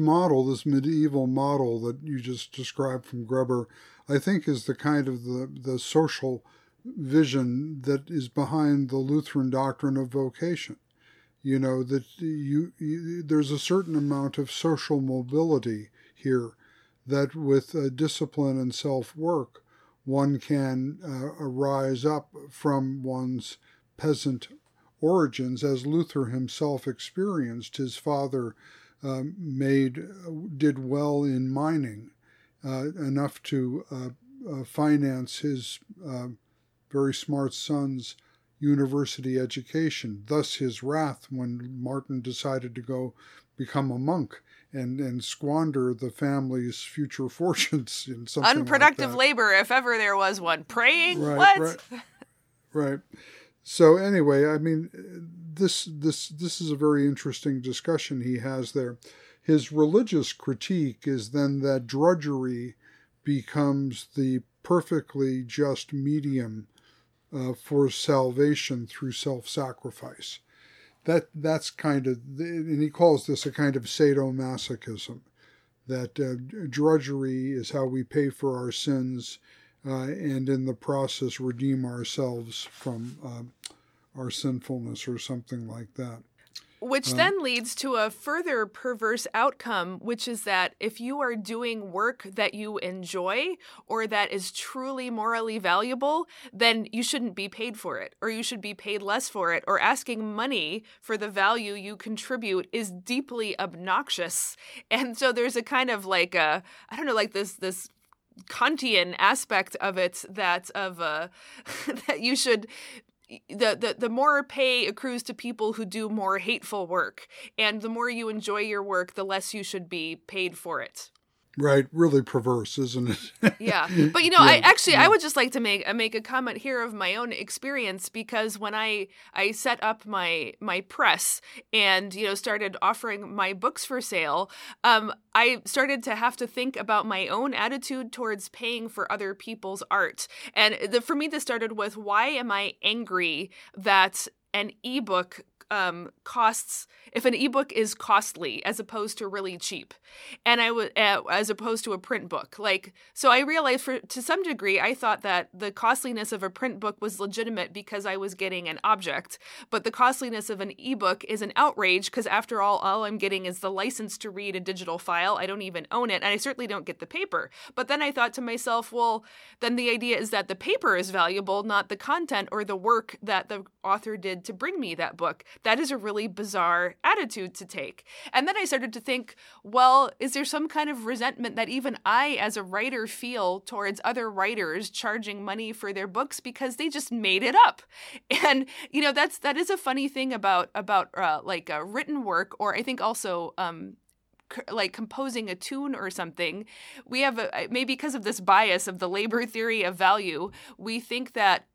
medieval model that you just described from Graeber, I think is the kind of the social vision that is behind the Lutheran doctrine of vocation. That there's a certain amount of social mobility here that with discipline and self-work, one can arise up from one's peasant origins, as Luther himself experienced. His father did well in mining, enough to finance his very smart son's university education. Thus his wrath when Martin decided to go become a monk and squander the family's future fortunes in something unproductive like labor, if ever there was one. Praying, right, what? Right, right. So anyway, I mean, this is a very interesting discussion he has there. His religious critique is then that drudgery becomes the perfectly just medium for salvation through self-sacrifice. That's kind of, and he calls this a kind of sadomasochism, that drudgery is how we pay for our sins and in the process redeem ourselves from our sinfulness or something like that. Which then leads to a further perverse outcome, which is that if you are doing work that you enjoy or that is truly morally valuable, then you shouldn't be paid for it, or you should be paid less for it, or asking money for the value you contribute is deeply obnoxious. And so there's a kind of like a, I don't know, like this Kantian aspect of it that of that you should. The more pay accrues to people who do more hateful work, and the more you enjoy your work, the less you should be paid for it. Right. Really perverse, isn't it? Yeah. But, you know, I would just like to make a comment here of my own experience, because when I set up my press and, you know, started offering my books for sale, I started to have to think about my own attitude towards paying for other people's art. And for me, this started with, why am I angry that an ebook costs, if an ebook is costly as opposed to really cheap, and as opposed to a print book, like, so I realized to some degree I thought that the costliness of a print book was legitimate because I was getting an object, but the costliness of an ebook is an outrage because after all I'm getting is the license to read a digital file. I don't even own it, and I certainly don't get the paper. But then I thought to myself, well, then the idea is that the paper is valuable, not the content or the work that the author did to bring me that book. That is a really bizarre attitude to take. And then I started to think, well, is there some kind of resentment that even I, as a writer, feel towards other writers charging money for their books because they just made it up? And, you know, that is a funny thing about written work, or I think also like composing a tune or something. We have maybe because of this bias of the labor theory of value, we think that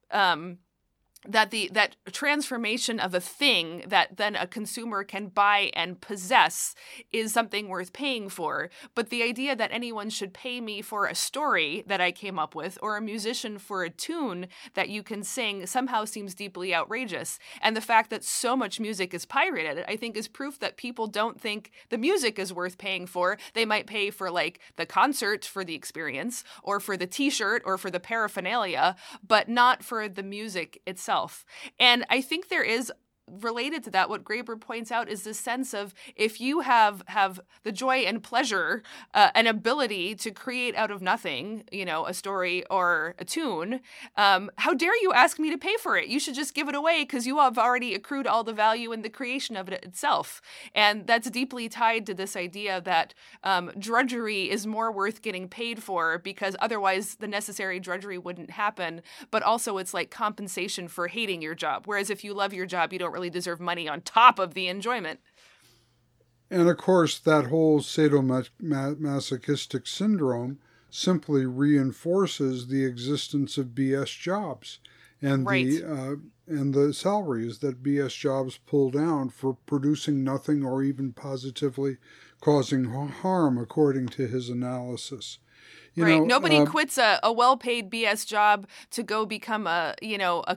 that transformation of a thing that then a consumer can buy and possess is something worth paying for. But the idea that anyone should pay me for a story that I came up with, or a musician for a tune that you can sing, somehow seems deeply outrageous. And the fact that so much music is pirated, I think, is proof that people don't think the music is worth paying for. They might pay for, like, the concert for the experience, or for the t-shirt, or for the paraphernalia, but not for the music itself. And I think there is, related to that, what Graeber points out is this sense of, if you have the joy and pleasure, an ability to create out of nothing, you know, a story or a tune, how dare you ask me to pay for it? You should just give it away because you have already accrued all the value in the creation of it itself. And that's deeply tied to this idea that drudgery is more worth getting paid for because otherwise the necessary drudgery wouldn't happen. But also it's like compensation for hating your job. Whereas if you love your job, you don't really deserve money on top of the enjoyment. And of course, that whole sadomasochistic syndrome simply reinforces the existence of BS jobs and the salaries that BS jobs pull down for producing nothing or even positively causing harm, according to his analysis. You know, nobody quits a well-paid BS job to go become a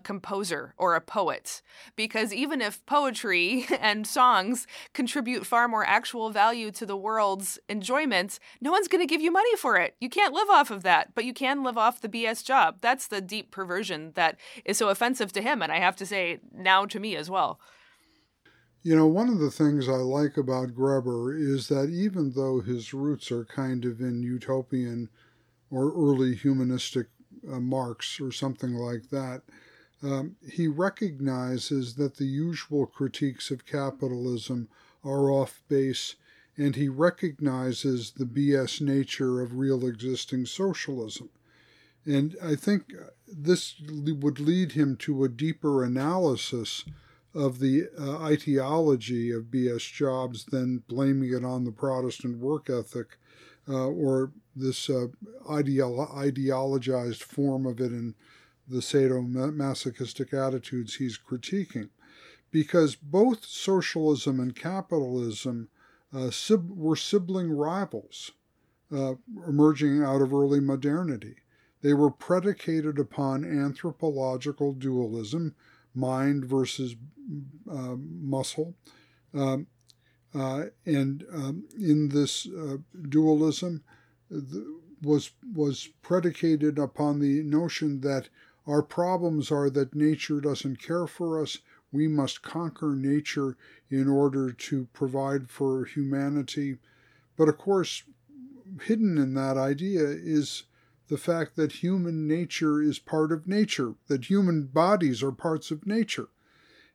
composer or a poet, because even if poetry and songs contribute far more actual value to the world's enjoyment, no one's going to give you money for it. You can't live off of that, but you can live off the BS job. That's the deep perversion that is so offensive to him, and I have to say now to me as well. You know, one of the things I like about Graeber is that even though his roots are kind of in utopian or early humanistic Marx or something like that, he recognizes that the usual critiques of capitalism are off base, and he recognizes the BS nature of real existing socialism. And I think this would lead him to a deeper analysis of the ideology of BS jobs than blaming it on the Protestant work ethic or this ideologized form of it in the sadomasochistic attitudes he's critiquing. Because both socialism and capitalism were sibling rivals emerging out of early modernity. They were predicated upon anthropological dualism, mind versus muscle. And in this dualism was predicated upon the notion that our problems are that nature doesn't care for us, We must conquer nature in order to provide for humanity. But of course, hidden in that idea is the fact that human nature is part of nature, that human bodies are parts of nature.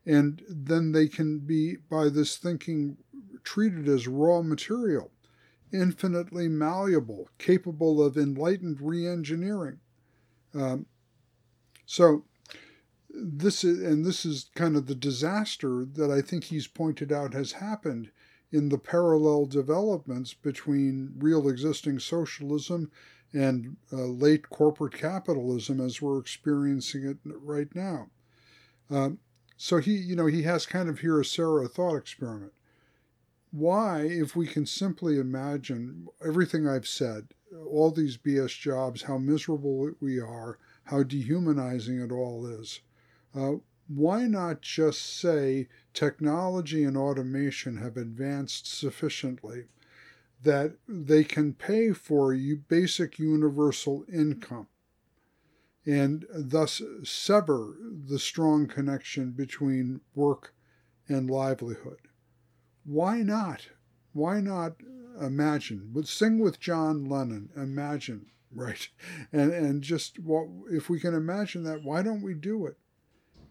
And then they can be, by this thinking, treated as raw material, infinitely malleable, capable of enlightened re-engineering. So this is kind of the disaster that I think he's pointed out has happened in the parallel developments between real existing socialism and late corporate capitalism as we're experiencing it right now. So he has kind of here a Sarah thought experiment. Why, if we can simply imagine everything I've said, all these BS jobs, how miserable we are, how dehumanizing it all is, why not just say technology and automation have advanced sufficiently that they can pay for you basic universal income and thus sever the strong connection between work and livelihood? Why not? Why not imagine? Sing with John Lennon, imagine, right? And just, if we can imagine that, why don't we do it?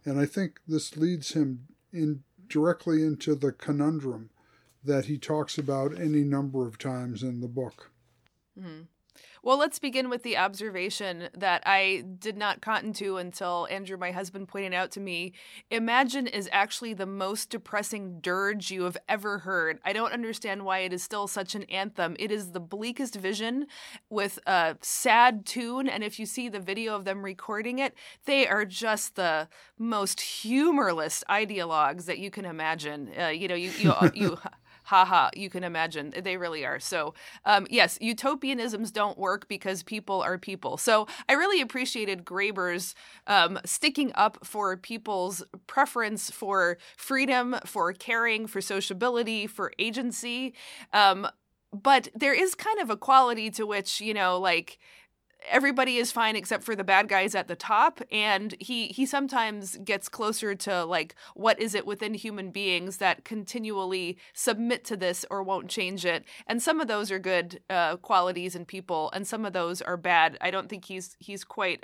And I think this leads him in directly into the conundrum that he talks about any number of times in the book. Mm-hmm. Well, let's begin with the observation that I did not cotton to until Andrew, my husband, pointed out to me. Imagine is actually the most depressing dirge you have ever heard. I don't understand why it is still such an anthem. It is the bleakest vision with a sad tune. And if you see the video of them recording it, they are just the most humorless ideologues that you can imagine. You can imagine. They really are. So, yes, utopianisms don't work because people are people. So I really appreciated Graeber's sticking up for people's preference for freedom, for caring, for sociability, for agency. But there is kind of a quality to which, everybody is fine except for the bad guys at the top. And he sometimes gets closer to what is it within human beings that continually submit to this or won't change it. And some of those are good qualities in people, and some of those are bad. I don't think he's quite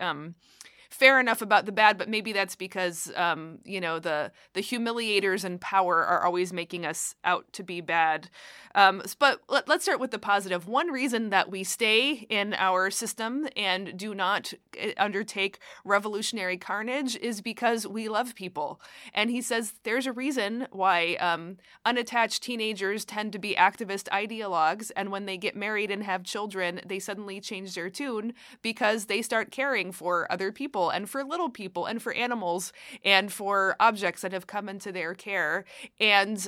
fair enough about the bad, but maybe that's because the humiliators in power are always making us out to be bad. But let's start with the positive. One reason that we stay in our system and do not undertake revolutionary carnage is because we love people. And he says there's a reason why unattached teenagers tend to be activist ideologues, and when they get married and have children, they suddenly change their tune because they start caring for other people, and for little people, and for animals, and for objects that have come into their care. And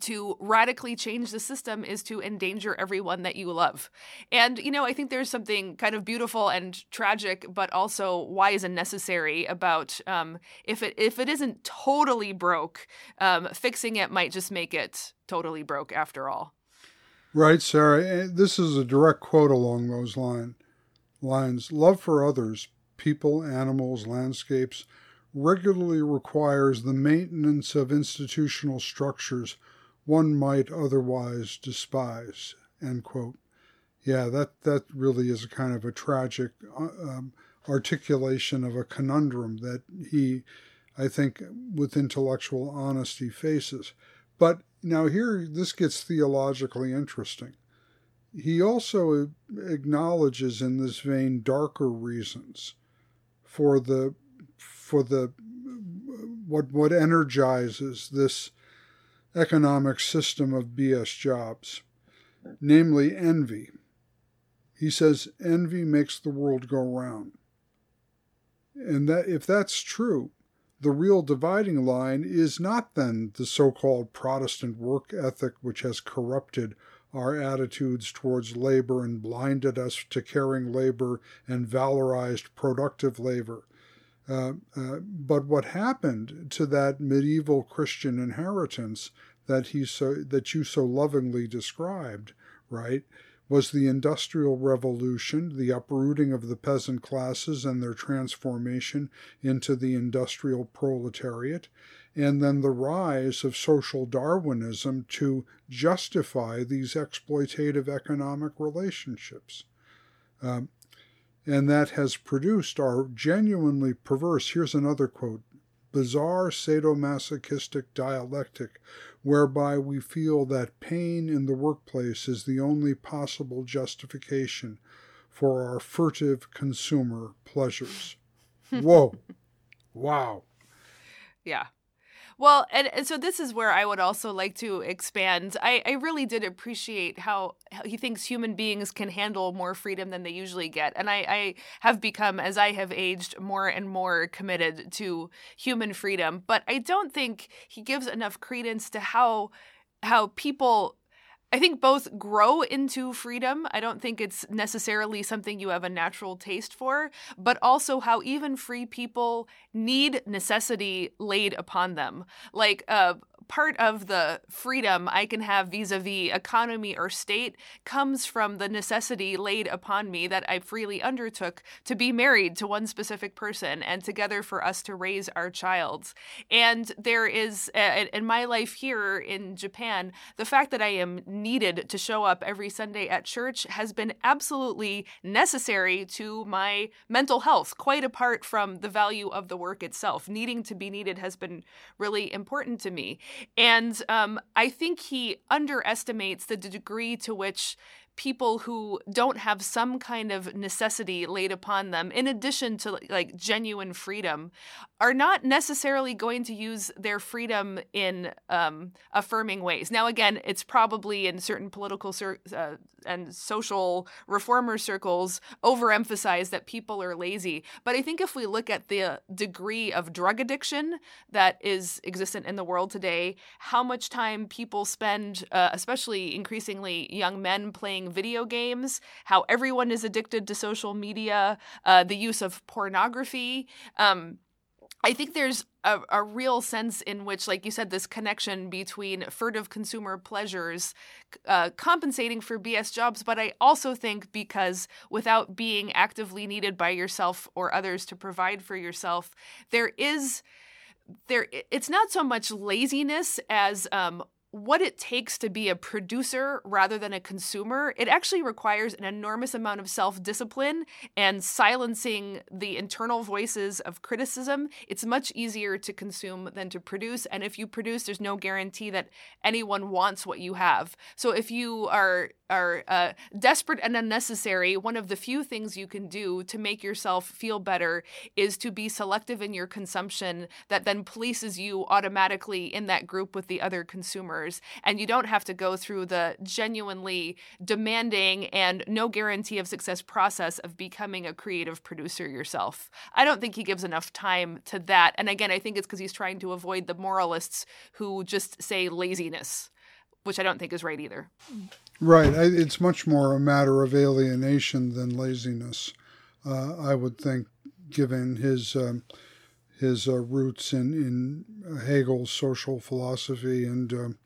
to radically change the system is to endanger everyone that you love. And, I think there's something kind of beautiful and tragic, but also wise and necessary about if it isn't totally broke, fixing it might just make it totally broke after all. Right, Sarah. This is a direct quote along those lines. Love for others, people, animals, landscapes, regularly requires the maintenance of institutional structures one might otherwise despise, end quote. Yeah, that really is a kind of a tragic articulation of a conundrum that he, I think, with intellectual honesty faces. But now here, this gets theologically interesting. He also acknowledges in this vein darker reasons for the what energizes this economic system of BS jobs, namely envy. He says envy makes the world go round. And that if that's true, the real dividing line is not then the so-called Protestant work ethic, which has corrupted our attitudes towards labor and blinded us to caring labor and valorized productive labor. But what happened to that medieval Christian inheritance that you so lovingly described, right, was the Industrial Revolution, the uprooting of the peasant classes and their transformation into the industrial proletariat, and then the rise of social Darwinism to justify these exploitative economic relationships. And that has produced our genuinely perverse, here's another quote, bizarre sadomasochistic dialectic, whereby we feel that pain in the workplace is the only possible justification for our furtive consumer pleasures. Whoa. Wow. Yeah. Well, and so this is where I would also like to expand. I really did appreciate how he thinks human beings can handle more freedom than they usually get. And I have become, as I have aged, more and more committed to human freedom. But I don't think he gives enough credence to how people, I think, both grow into freedom. I don't think it's necessarily something you have a natural taste for, but also how even free people need necessity laid upon them. Like, part of the freedom I can have vis-a-vis economy or state comes from the necessity laid upon me that I freely undertook to be married to one specific person and together for us to raise our child. And there is, in my life here in Japan, the fact that I am needed to show up every Sunday at church has been absolutely necessary to my mental health, quite apart from the value of the work itself. Needing to be needed has been really important to me. And I think he underestimates the degree to which people who don't have some kind of necessity laid upon them, in addition to like genuine freedom, are not necessarily going to use their freedom in affirming ways. Now, again, it's probably in certain political and social reformer circles overemphasized that people are lazy. But I think if we look at the degree of drug addiction that is existent in the world today, how much time people spend, especially increasingly young men playing video games, how everyone is addicted to social media, the use of pornography. I think there's a real sense in which, like you said, this connection between furtive consumer pleasures compensating for BS jobs, but I also think because without being actively needed by yourself or others to provide for yourself, it's not so much laziness as what it takes to be a producer rather than a consumer. It actually requires an enormous amount of self-discipline and silencing the internal voices of criticism. It's much easier to consume than to produce. And if you produce, there's no guarantee that anyone wants what you have. So if you are desperate and unnecessary, one of the few things you can do to make yourself feel better is to be selective in your consumption that then places you automatically in that group with the other consumers. And you don't have to go through the genuinely demanding and no guarantee of success process of becoming a creative producer yourself. I don't think he gives enough time to that. And again, I think it's because he's trying to avoid the moralists who just say laziness, which I don't think is right either. Right. It's much more a matter of alienation than laziness, I would think, given his roots in Hegel's social philosophy and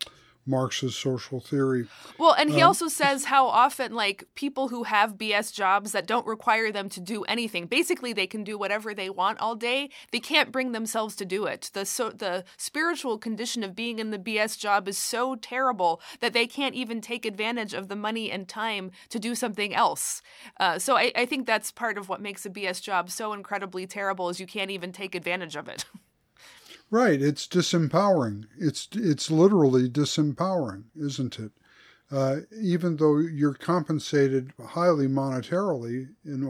Marx's social theory. Well, and he also says how often, like, people who have BS jobs that don't require them to do anything, basically they can do whatever they want all day, they can't bring themselves to do it. The spiritual condition of being in the BS job is so terrible that they can't even take advantage of the money and time to do something else. So I think that's part of what makes a BS job so incredibly terrible is you can't even take advantage of it. Right. It's disempowering. It's literally disempowering, isn't it? Even though you're compensated highly monetarily in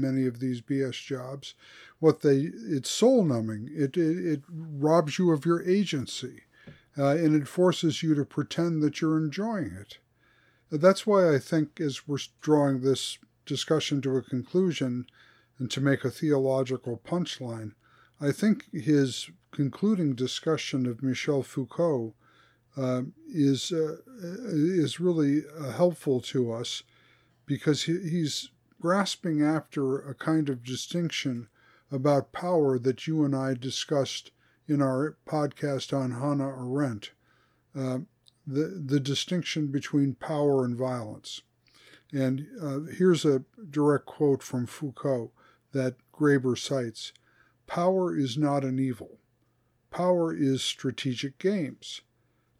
many of these BS jobs, it's soul numbing. It robs you of your agency, and it forces you to pretend that you're enjoying it. That's why I think, as we're drawing this discussion to a conclusion and to make a theological punchline, I think his concluding discussion of Michel Foucault is really helpful to us, because he's grasping after a kind of distinction about power that you and I discussed in our podcast on Hannah Arendt, the distinction between power and violence. And here's a direct quote from Foucault that Graeber cites. Power is not an evil. Power is strategic games.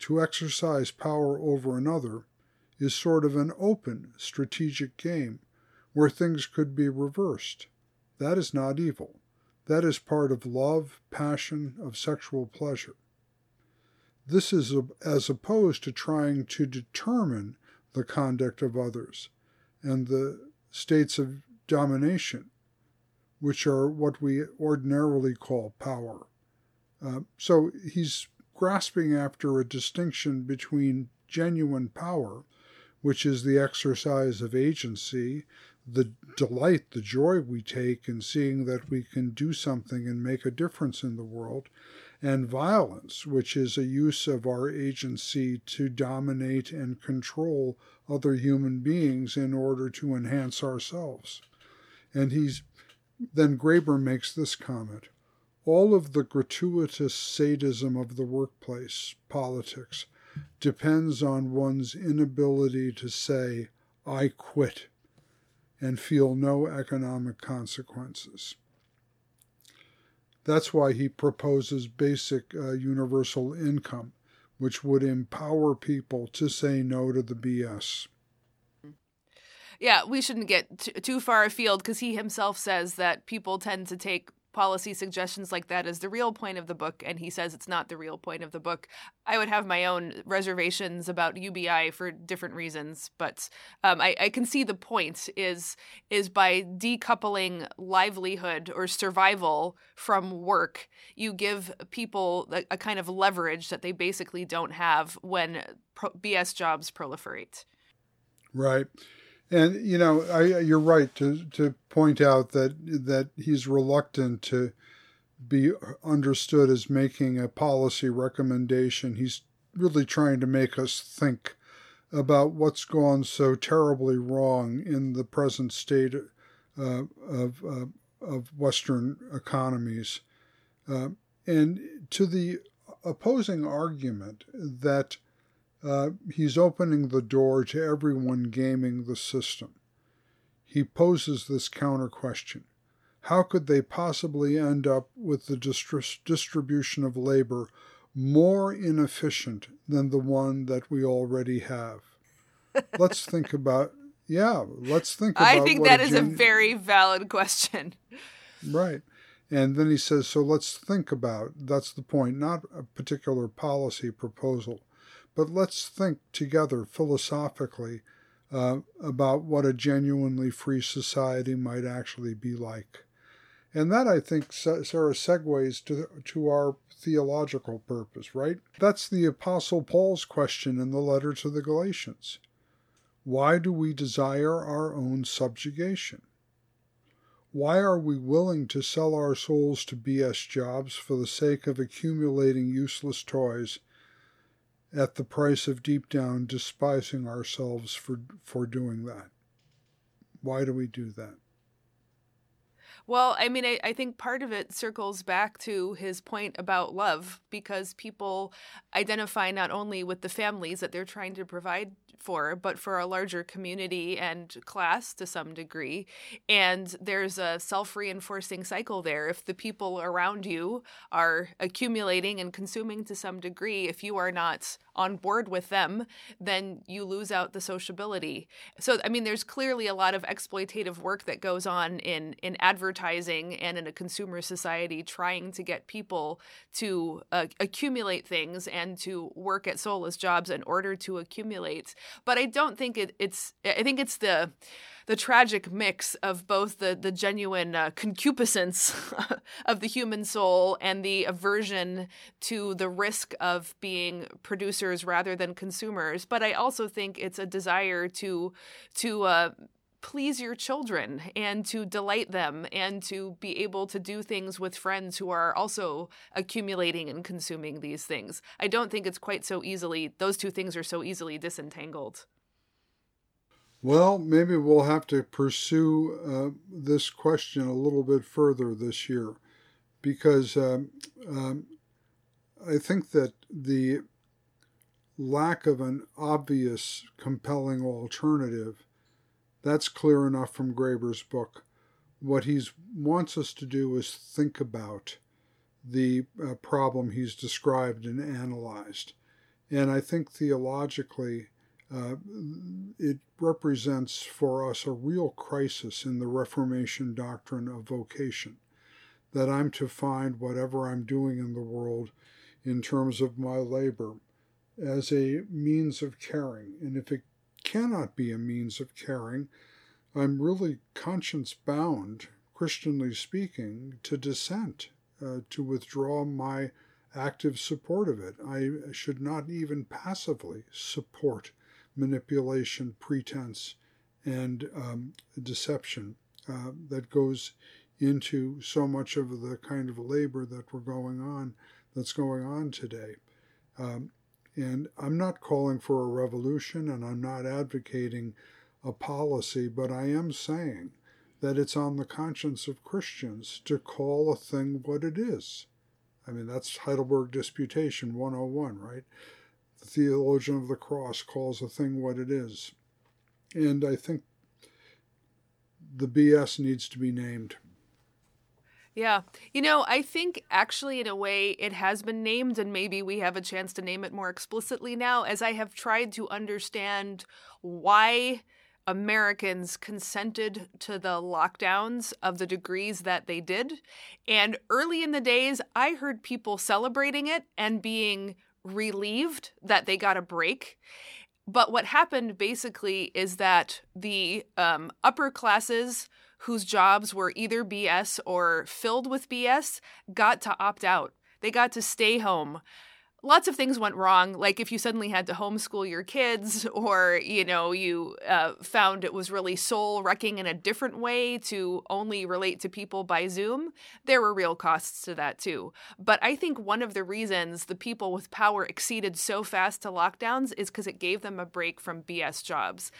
To exercise power over another is sort of an open strategic game where things could be reversed. That is not evil. That is part of love, passion, of sexual pleasure. This is as opposed to trying to determine the conduct of others and the states of domination, which are what we ordinarily call power. So he's grasping after a distinction between genuine power, which is the exercise of agency, the delight, the joy we take in seeing that we can do something and make a difference in the world, and violence, which is a use of our agency to dominate and control other human beings in order to enhance ourselves. And then Graeber makes this comment. All of the gratuitous sadism of the workplace, politics, depends on one's inability to say, I quit, and feel no economic consequences. That's why he proposes basic universal income, which would empower people to say no to the BS. Yeah, we shouldn't get too far afield, because he himself says that people tend to take policy suggestions like that as the real point of the book, and he says it's not the real point of the book. I would have my own reservations about UBI for different reasons, but I can see the point is by decoupling livelihood or survival from work, you give people a kind of leverage that they basically don't have when BS jobs proliferate. Right. And, you know, you're right to point out that he's reluctant to be understood as making a policy recommendation. He's really trying to make us think about what's gone so terribly wrong in the present state of Western economies. And to the opposing argument that he's opening the door to everyone gaming the system, he poses this counter question. How could they possibly end up with the distribution of labor more inefficient than the one that we already have? Let's think about. I think that is a very valid question. Right. And then he says, so let's think about, that's the point, not a particular policy proposal. But let's think together philosophically about what a genuinely free society might actually be like. And that, I think, Sarah, segues to our theological purpose, right? That's the Apostle Paul's question in the letter to the Galatians. Why do we desire our own subjugation? Why are we willing to sell our souls to BS jobs for the sake of accumulating useless toys at the price of deep down despising ourselves for doing that? Why do we do that? Well, I mean, I think part of it circles back to his point about love, because people identify not only with the families that they're trying to provide for, but for a larger community and class to some degree. And there's a self-reinforcing cycle there. If the people around you are accumulating and consuming to some degree, if you are not on board with them, then you lose out the sociability. So, I mean, there's clearly a lot of exploitative work that goes on in advertising and in a consumer society trying to get people to accumulate things and to work at soulless jobs in order to accumulate. But I don't think I think it's the tragic mix of both the genuine concupiscence of the human soul and the aversion to the risk of being producers rather than consumers. But I also think it's a desire to please your children and to delight them and to be able to do things with friends who are also accumulating and consuming these things. I don't think it's quite so easily, those two things are so easily disentangled. Well, maybe we'll have to pursue this question a little bit further this year, because I think that the lack of an obvious, compelling alternative That's clear enough from Graeber's book. What he wants us to do is think about the problem he's described and analyzed. And I think theologically, it represents for us a real crisis in the Reformation doctrine of vocation, that I'm to find whatever I'm doing in the world in terms of my labor as a means of caring. And if it cannot be a means of caring, I'm really conscience-bound, Christianly speaking, to dissent, to withdraw my active support of it. I should not even passively support manipulation, pretense, and deception that goes into so much of the kind of labor that's going on today. And I'm not calling for a revolution, and I'm not advocating a policy, but I am saying that it's on the conscience of Christians to call a thing what it is. I mean, that's Heidelberg Disputation 101, right? The theologian of the cross calls a thing what it is. And I think the BS needs to be named. Yeah. You know, I think actually in a way it has been named, and maybe we have a chance to name it more explicitly now, as I have tried to understand why Americans consented to the lockdowns of the degrees that they did. And early in the days, I heard people celebrating it and being relieved that they got a break. But what happened basically is that the upper classes whose jobs were either BS or filled with BS got to opt out. They got to stay home. Lots of things went wrong, like if you suddenly had to homeschool your kids, or, you know, you found it was really soul-wrecking in a different way to only relate to people by Zoom. There were real costs to that, too. But I think one of the reasons the people with power acceded so fast to lockdowns is because it gave them a break from BS jobs.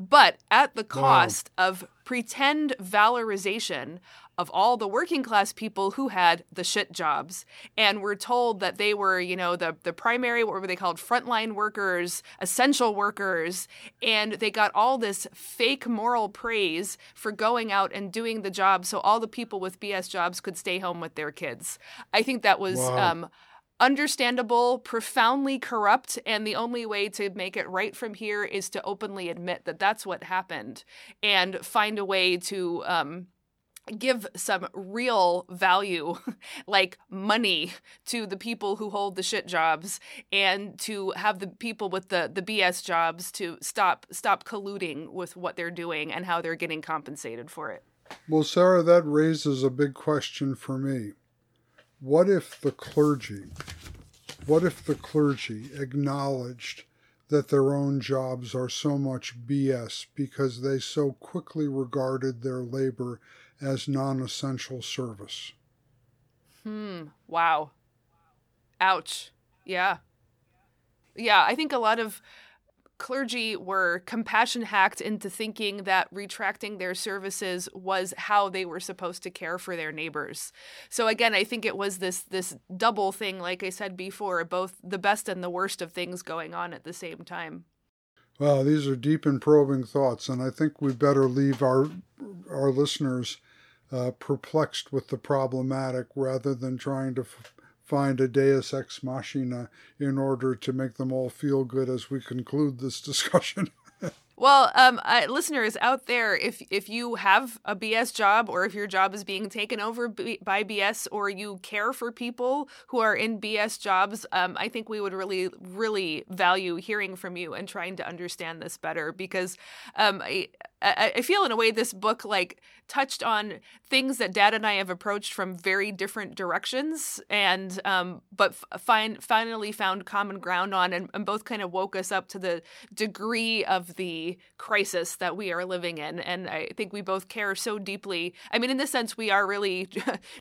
But at the cost of pretend valorization of all the working class people who had the shit jobs and were told that they were, you know, the primary, what were they called, frontline workers, essential workers, and they got all this fake moral praise for going out and doing the job so all the people with BS jobs could stay home with their kids. I think that was understandable, profoundly corrupt, and the only way to make it right from here is to openly admit that that's what happened and find a way to give some real value, like money, to the people who hold the shit jobs, and to have the people with the BS jobs to stop colluding with what they're doing and how they're getting compensated for it. Well, Sarah, that raises a big question for me. What if the clergy acknowledged that their own jobs are so much BS because they so quickly regarded their labor as non-essential service? Wow. Ouch. Yeah. Yeah, I think a lot of clergy were compassion hacked into thinking that retracting their services was how they were supposed to care for their neighbors. So again, I think it was this double thing, like I said before, both the best and the worst of things going on at the same time. Wow, these are deep and probing thoughts, and I think we better leave our listeners perplexed with the problematic rather than trying to find a deus ex machina in order to make them all feel good as we conclude this discussion. Well, listeners out there, if you have a BS job, or if your job is being taken over by BS, or you care for people who are in BS jobs, I think we would really, really value hearing from you and trying to understand this better, because I feel in a way this book like touched on things that Dad and I have approached from very different directions, and but finally found common ground on, and both kind of woke us up to the degree of the crisis that we are living in. And I think we both care so deeply. I mean, in this sense, we are really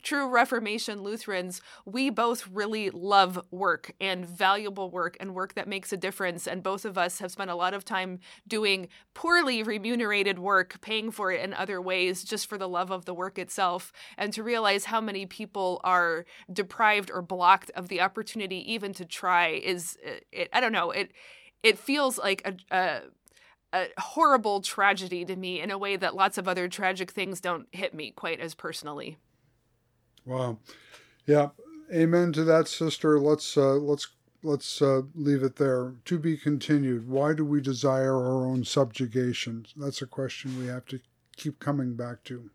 true Reformation Lutherans. We both really love work and valuable work and work that makes a difference. And both of us have spent a lot of time doing poorly remunerated work, paying for it in other ways just for the love of the work itself, and to realize how many people are deprived or blocked of the opportunity even to try is, I don't know, it feels like a a horrible tragedy to me in a way that lots of other tragic things don't hit me quite as personally. Wow. Yeah. Amen to that, sister. Let's leave it there. To be continued. Why do we desire our own subjugation? That's a question we have to keep coming back to.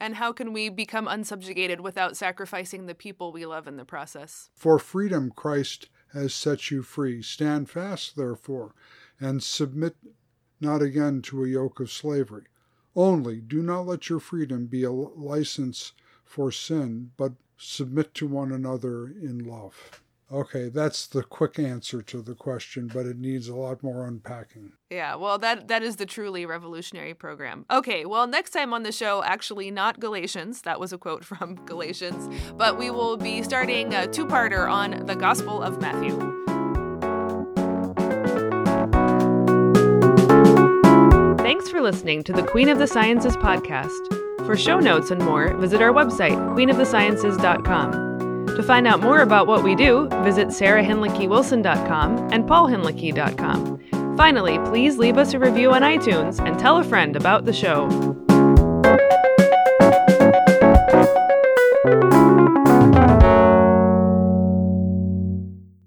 And how can we become unsubjugated without sacrificing the people we love in the process? For freedom, Christ has set you free. Stand fast, therefore, and submit not again to a yoke of slavery. Only do not let your freedom be a license for sin, but submit to one another in love. Okay, that's the quick answer to the question, but it needs a lot more unpacking. Yeah, well, that is the truly revolutionary program. Okay, well, next time on the show, actually not Galatians. That was a quote from Galatians. But we will be starting a two-parter on the Gospel of Matthew. Thanks for listening to the Queen of the Sciences podcast. For show notes and more, visit our website, queenofthesciences.com. To find out more about what we do, visit sarahhinlickywilson.com and paulhinlicky.com. Finally, please leave us a review on iTunes and tell a friend about the show.